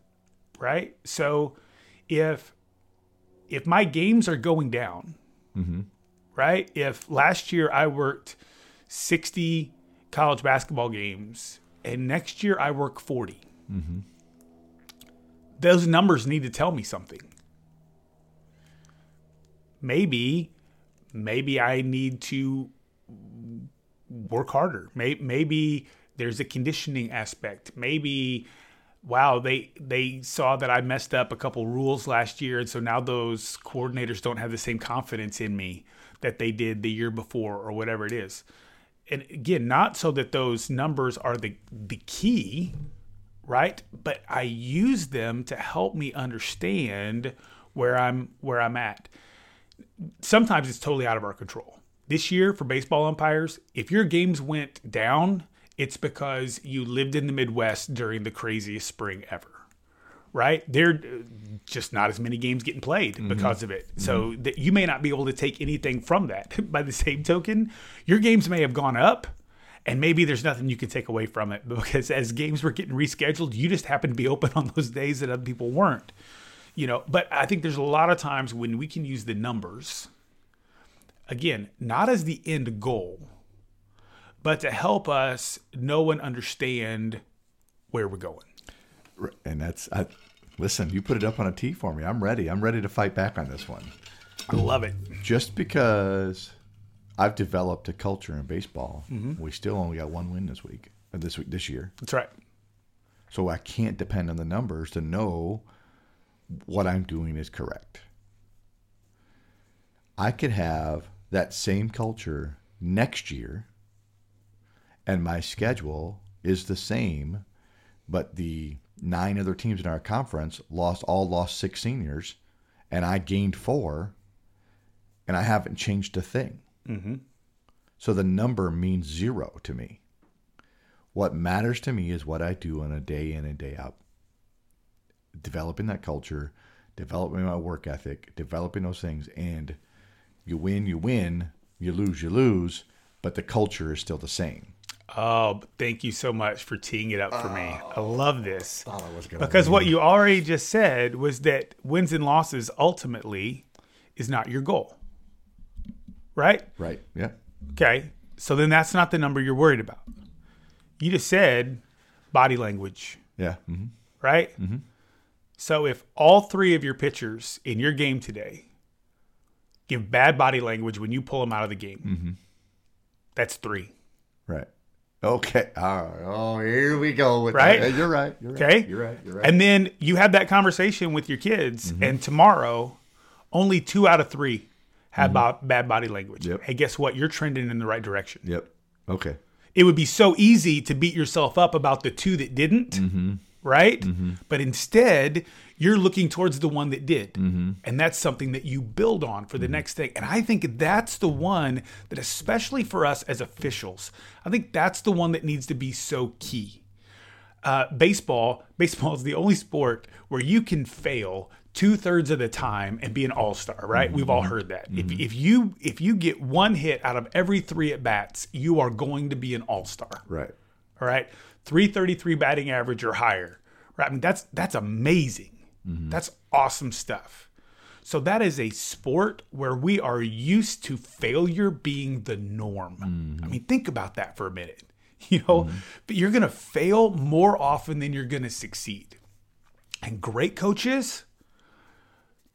right? So if if my games are going down, mm-hmm. right? If last year I worked sixty college basketball games and next year I work forty, mm-hmm. those numbers need to tell me something. Maybe, maybe I need to work harder. Maybe there's a conditioning aspect. Maybe, wow, they they saw that I messed up a couple rules last year, and so now those coordinators don't have the same confidence in me that they did the year before or whatever it is. And again, not so that those numbers are the the key, right? But I use them to help me understand where I'm where I'm at. Sometimes it's totally out of our control. This year for baseball umpires, if your games went down, it's because you lived in the Midwest during the craziest spring ever, right? There are just not as many games getting played mm-hmm. because of it. Mm-hmm. So that you may not be able to take anything from that. By the same token, your games may have gone up, and maybe there's nothing you can take away from it because as games were getting rescheduled, you just happened to be open on those days that other people weren't. You know, but I think there's a lot of times when we can use the numbers, again, not as the end goal, but to help us know and understand where we're going. And that's, I, listen, you put it up on a tee for me. I'm ready. I'm ready to fight back on this one. I love it. Just because I've developed a culture in baseball, mm-hmm. we still only got one win this week, or this week, this year. That's right. So I can't depend on the numbers to know what I'm doing is correct. I could have that same culture next year, and my schedule is the same, but the nine other teams in our conference lost all lost six seniors, and I gained four, and I haven't changed a thing. Mm-hmm. So the number means zero to me. What matters to me is what I do on a day in and day out. Developing that culture, developing my work ethic, developing those things, and you win, you win, you lose, you lose, but the culture is still the same. Oh, thank you so much for teeing it up for oh, me. I love this. I thought I was gonna because win. What you already just said was that wins and losses ultimately is not your goal. Right? Right. Yeah. Okay. So then that's not the number you're worried about. You just said body language. Yeah. Mm-hmm. Right? Mm-hmm. So if all three of your pitchers in your game today give bad body language when you pull them out of the game, mm-hmm. that's three. Right. Okay. All right. Oh, here we go. With right? That. You're right. You're right. Okay. You're right. You're right. And then you have that conversation with your kids, mm-hmm. and tomorrow only two out of three have mm-hmm. bad body language. Yep. Hey, guess what? You're trending in the right direction. Yep. Okay. It would be so easy to beat yourself up about the two that didn't, mm-hmm. right? Mm-hmm. But instead, you're looking towards the one that did. Mm-hmm. And that's something that you build on for the mm-hmm. next thing. And I think that's the one that, especially for us as officials, I think that's the one that needs to be so key. Uh, baseball, baseball is the only sport where you can fail two-thirds of the time and be an all-star, right? Mm-hmm. We've all heard that. Mm-hmm. If, if you if you get one hit out of every three at-bats, you are going to be an all-star. Right. All right? three thirty-three batting average or higher. Right? I mean, that's, that's amazing. Mm-hmm. That's awesome stuff. So that is a sport where we are used to failure being the norm. Mm-hmm. I mean, think about that for a minute. You know, mm-hmm. but you're going to fail more often than you're going to succeed. And great coaches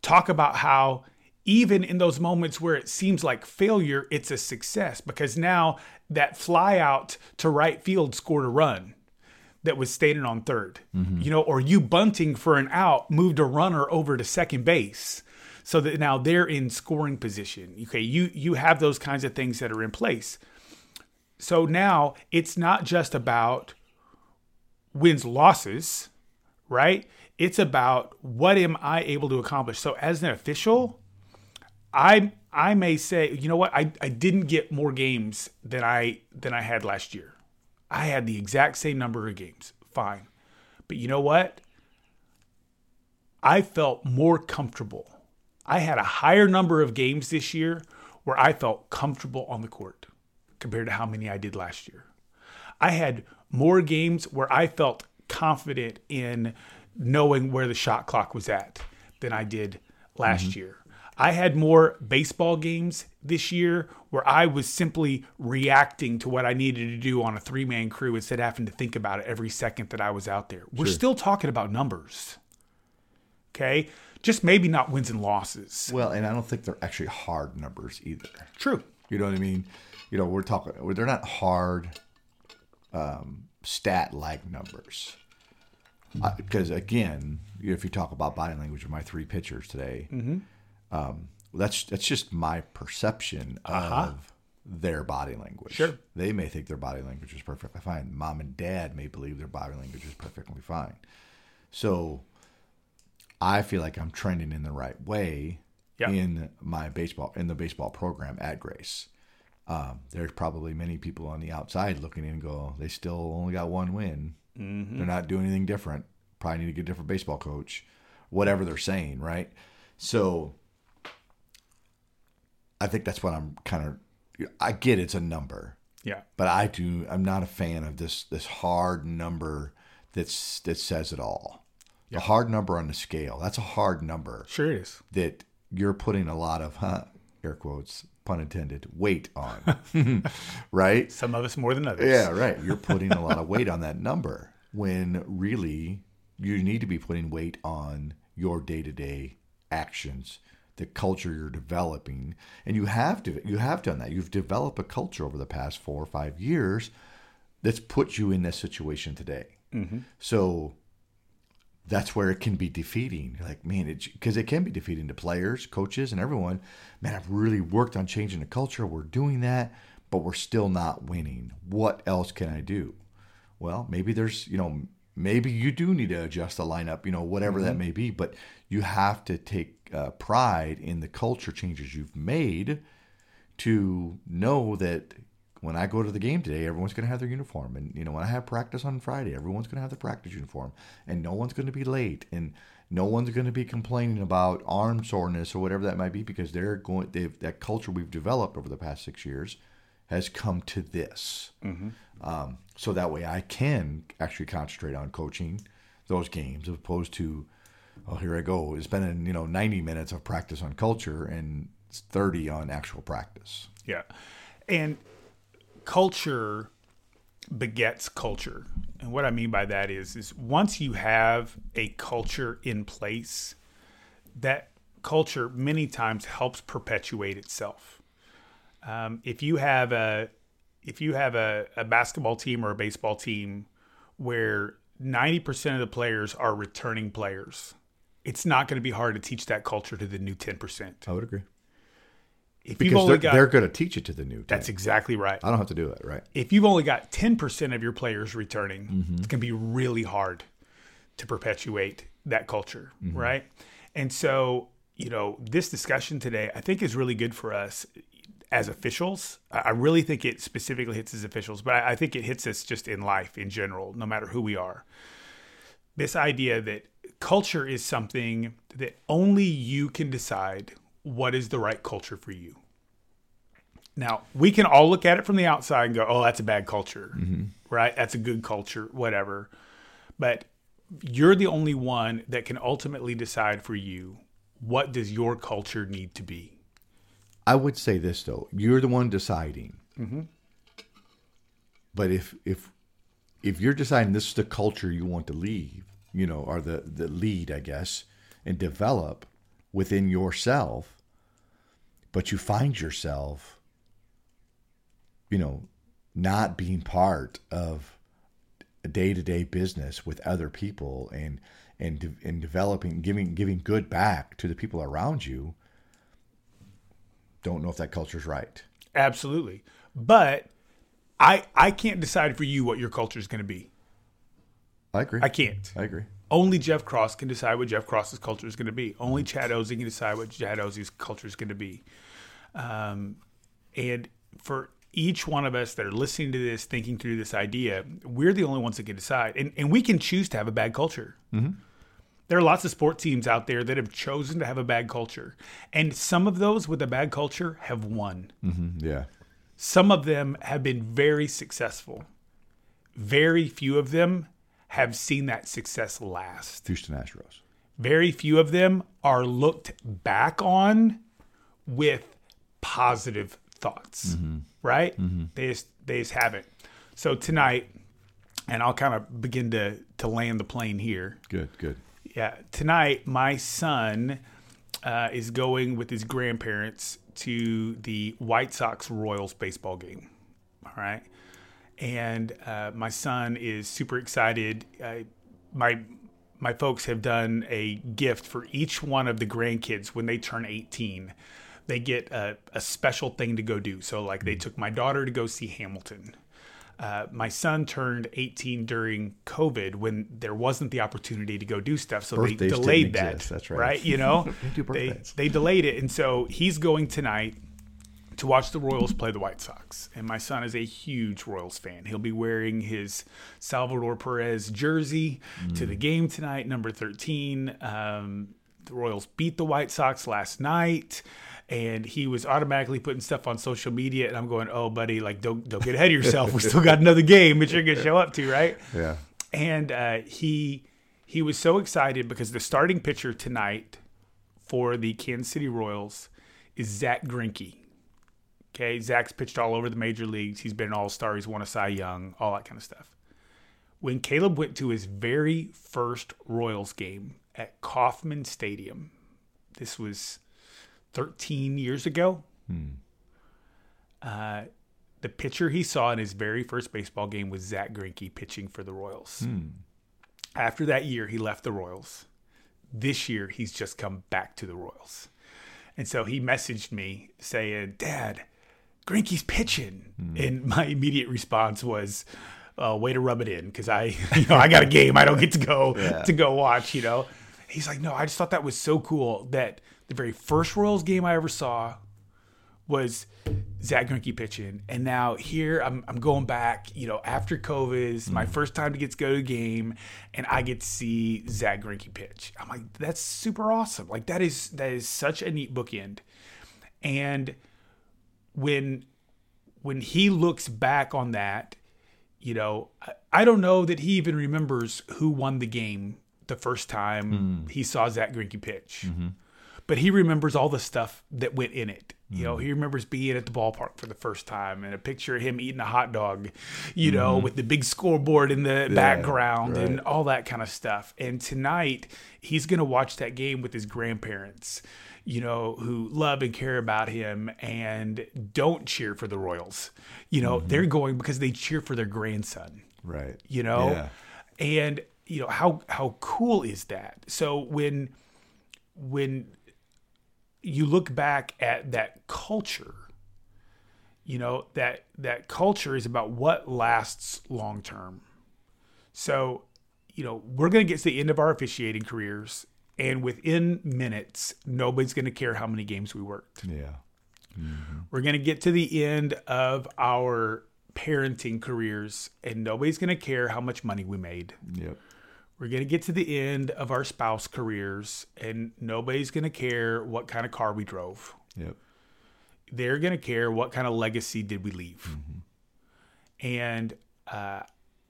talk about how even in those moments where it seems like failure, it's a success, because now that fly out to right field scored a run that was stated on third, mm-hmm. you know, or you bunting for an out moved a runner over to second base so that now they're in scoring position. Okay. You, you have those kinds of things that are in place. So now it's not just about wins, losses, right? It's about what am I able to accomplish? So as an official, I I may say, you know what, I, I didn't get more games than I than I had last year. I had the exact same number of games. Fine. But you know what? I felt more comfortable. I had a higher number of games this year where I felt comfortable on the court compared to how many I did last year. I had more games where I felt confident in knowing where the shot clock was at than I did last mm-hmm. year. I had more baseball games this year where I was simply reacting to what I needed to do on a three-man crew instead of having to think about it every second that I was out there. We're sure. still talking about numbers, okay? Just maybe not wins and losses. Well, and I don't think they're actually hard numbers either. True. You know what I mean? You know, we're talking, they're not hard um, stat-like numbers. Because, uh, again, if you talk about body language of my three pitchers today, mm-hmm. um, that's that's just my perception uh-huh. of their body language. Sure. They may think their body language is perfectly fine. Mom and dad may believe their body language is perfectly fine. So I feel like I'm trending in the right way yep. in my baseball in the baseball program at Grace. Um, there's probably many people on the outside looking in and go, they still only got one win. Mm-hmm. They're not doing anything different. Probably need to get a different baseball coach, whatever they're saying, right? So I think that's what I'm kind of – I get it's a number. Yeah. But I do – I'm not a fan of this this hard number that's that says it all. Yeah. The hard number on the scale, that's a hard number. Sure is. That you're putting a lot of, huh, air quotes, pun intended, weight on, right? Some of us more than others. Yeah, right. You're putting a lot of weight on that number when really you need to be putting weight on your day-to-day actions, the culture you're developing. And you have to, you have done that. You've developed a culture over the past four or five years that's put you in this situation today. Mm-hmm. So that's where it can be defeating. You're like, man, because it, it can be defeating to players, coaches, and everyone. Man, I've really worked on changing the culture. We're doing that, but we're still not winning. What else can I do? well, maybe there's, you know, maybe you do need to adjust the lineup, you know, whatever mm-hmm. that may be, but you have to take uh, pride in the culture changes you've made to know that when I go to the game today, everyone's going to have their uniform. And, you know, when I have practice on Friday, everyone's going to have their practice uniform, and no one's going to be late, and no one's going to be complaining about arm soreness or whatever that might be, because they're going, they've, that culture we've developed over the past six years has come to this. Mm-hmm. Um, so that way I can actually concentrate on coaching those games, as opposed to, oh, here I go, it's been, in, you know, ninety minutes of practice on culture and it's thirty on actual practice. Yeah. And culture begets culture. And what I mean by that is, is once you have a culture in place, that culture many times helps perpetuate itself. Um, if you have a, if you have a, a basketball team or a baseball team where ninety percent of the players are returning players, it's not going to be hard to teach that culture to the new ten percent. I would agree. If because they're, got, they're going to teach it to the new ten. That's exactly right. I don't have to do it, right? If you've only got ten percent of your players returning, mm-hmm. it's going to be really hard to perpetuate that culture, mm-hmm. right? And so, you know, this discussion today, I think, is really good for us as officials. I really think it specifically hits as officials, but I think it hits us just in life in general, no matter who we are. This idea that culture is something that only you can decide what is the right culture for you. Now, we can all look at it from the outside and go, oh, that's a bad culture, mm-hmm. right? That's a good culture, whatever. But you're the only one that can ultimately decide for you, what does your culture need to be? I would say this, though. You're the one deciding. Mm-hmm. But if if if you're deciding this is the culture you want to leave, you know, or the, the lead, I guess, and develop within yourself, but you find yourself, you know, not being part of a day-to-day business with other people and and de- and developing, giving giving good back to the people around you, don't know if that culture's right. Absolutely. But I I can't decide for you what your culture is going to be. I agree. I can't. I agree. Only Jeff Cross can decide what Jeff Cross's culture is going to be. Only Chad Ozee can decide what Chad Ozee's culture is going to be. Um, and for each one of us that are listening to this, thinking through this idea, we're the only ones that can decide. And, and we can choose to have a bad culture. Mm-hmm. There are lots of sport teams out there that have chosen to have a bad culture. And some of those with a bad culture have won. Mm-hmm. Yeah. Some of them have been very successful. Very few of them have seen that success last. Houston Astros. Very few of them are looked back on with positive thoughts, mm-hmm. right? Mm-hmm. They just, they just haven't. So tonight, and I'll kind of begin to, to land the plane here. Good, good. Yeah, tonight my son uh, is going with his grandparents to the White Sox Royals baseball game, all right? And uh, my son is super excited. Uh, my my folks have done a gift for each one of the grandkids when they turn eighteen. They get a, a special thing to go do. So, like, they took my daughter to go see Hamilton. Uh, my son turned eighteen during COVID when there wasn't the opportunity to go do stuff. So birthdays they delayed that. Exist. That's right. Right? You know, they, they delayed it. And so he's going tonight to watch the Royals play the White Sox. And my son is a huge Royals fan. He'll be wearing his Salvador Perez jersey mm. to the game tonight, number thirteen. Um, the Royals beat the White Sox last night, and he was automatically putting stuff on social media. And I'm going, oh, buddy, like, don't don't get ahead of yourself. We still got another game that you're going to show up to, right? Yeah. And uh, he he was so excited because the starting pitcher tonight for the Kansas City Royals is Zach Greinke. Okay, Zach's pitched all over the major leagues. He's been an all-star. He's won a Cy Young, all that kind of stuff. When Caleb went to his very first Royals game at Kauffman Stadium, this was thirteen years ago, hmm. uh, the pitcher he saw in his very first baseball game was Zach Greinke pitching for the Royals. Hmm. After that year, he left the Royals. This year, he's just come back to the Royals. And so he messaged me saying, Dad, Greinke's pitching. Mm. And my immediate response was, uh, way to rub it in because I, you know, I got a game I don't get to go yeah. to go watch. You know, he's like, no, I just thought that was so cool that the very first Royals game I ever saw was Zach Greinke pitching, and now here I'm I'm going back, you know, after COVID, it's my mm. first time to get to go to a game, and I get to see Zach Greinke pitch. I'm like, that's super awesome. Like that is that is such a neat bookend. And when when he looks back on that, you know, I, I don't know that he even remembers who won the game the first time mm. he saw Zach Greinke pitch. Mm-hmm. But he remembers all the stuff that went in it. You know, he remembers being at the ballpark for the first time and a picture of him eating a hot dog, you know, mm-hmm. with the big scoreboard in the yeah, background right. and all that kind of stuff. And tonight he's going to watch that game with his grandparents, you know, who love and care about him and don't cheer for the Royals. You know, mm-hmm. they're going because they cheer for their grandson. Right. You know, yeah. and, you know, how how cool is that? So when when. you look back at that culture, you know, that that culture is about what lasts long term. So, you know, we're going to get to the end of our officiating careers, and within minutes, nobody's going to care how many games we worked. Yeah. Mm-hmm. We're going to get to the end of our parenting careers, and nobody's going to care how much money we made. Yep. We're going to get to the end of our spouse careers, and nobody's going to care what kind of car we drove. Yep. They're going to care what kind of legacy did we leave. Mm-hmm. And uh,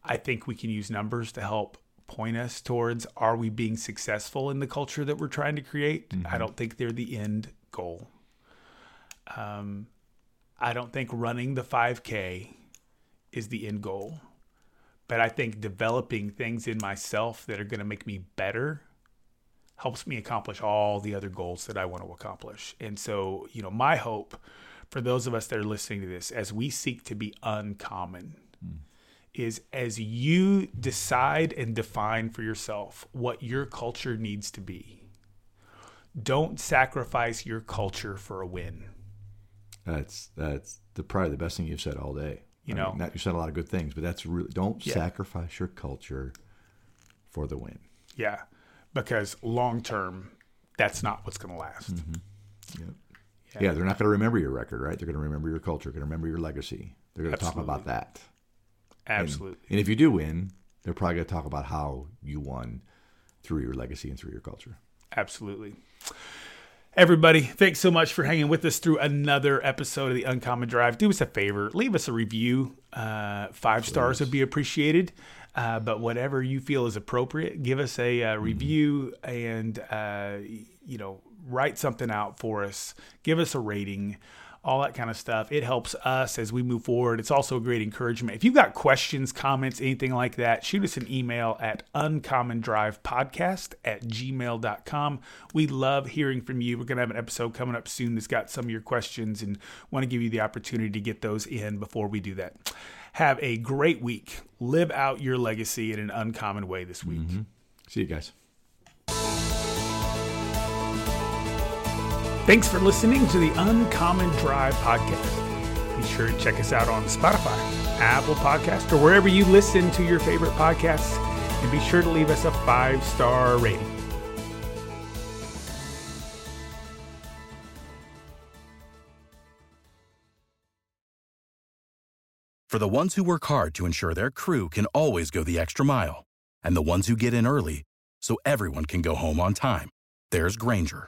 I think we can use numbers to help point us towards, are we being successful in the culture that we're trying to create? Mm-hmm. I don't think they're the end goal. Um, I don't think running the five K is the end goal. But I think developing things in myself that are going to make me better helps me accomplish all the other goals that I want to accomplish. And so, you know, my hope for those of us that are listening to this, as we seek to be uncommon, mm. is as you decide and define for yourself what your culture needs to be, don't sacrifice your culture for a win. That's that's the, probably the best thing you've said all day. You know, I mean, not, you said a lot of good things, but that's really don't yeah. sacrifice your culture for the win. Yeah, because long term, that's not what's going to last. Mm-hmm. Yep. Yeah. yeah, they're not going to remember your record, right? They're going to remember your culture, going to remember your legacy. They're going to talk about that. Absolutely. And, and if you do win, they're probably going to talk about how you won through your legacy and through your culture. Absolutely. Everybody, thanks so much for hanging with us through another episode of the Uncommon Drive. Do us a favor. Leave us a review. Uh, five Please. stars would be appreciated. Uh, but whatever you feel is appropriate, give us a uh, review mm-hmm. and, uh, you know, write something out for us. Give us a rating, all that kind of stuff. It helps us as we move forward. It's also a great encouragement. If you've got questions, comments, anything like that, shoot us an email at uncommon drive podcast at gmail dot com. We love hearing from you. We're going to have an episode coming up soon that's got some of your questions and want to give you the opportunity to get those in before we do that. Have a great week. Live out your legacy in an uncommon way this week. Mm-hmm. See you guys. Thanks for listening to the Uncommon Drive podcast. Be sure to check us out on Spotify, Apple Podcasts, or wherever you listen to your favorite podcasts. And be sure to leave us a five-star rating. For the ones who work hard to ensure their crew can always go the extra mile, and the ones who get in early so everyone can go home on time, there's Granger,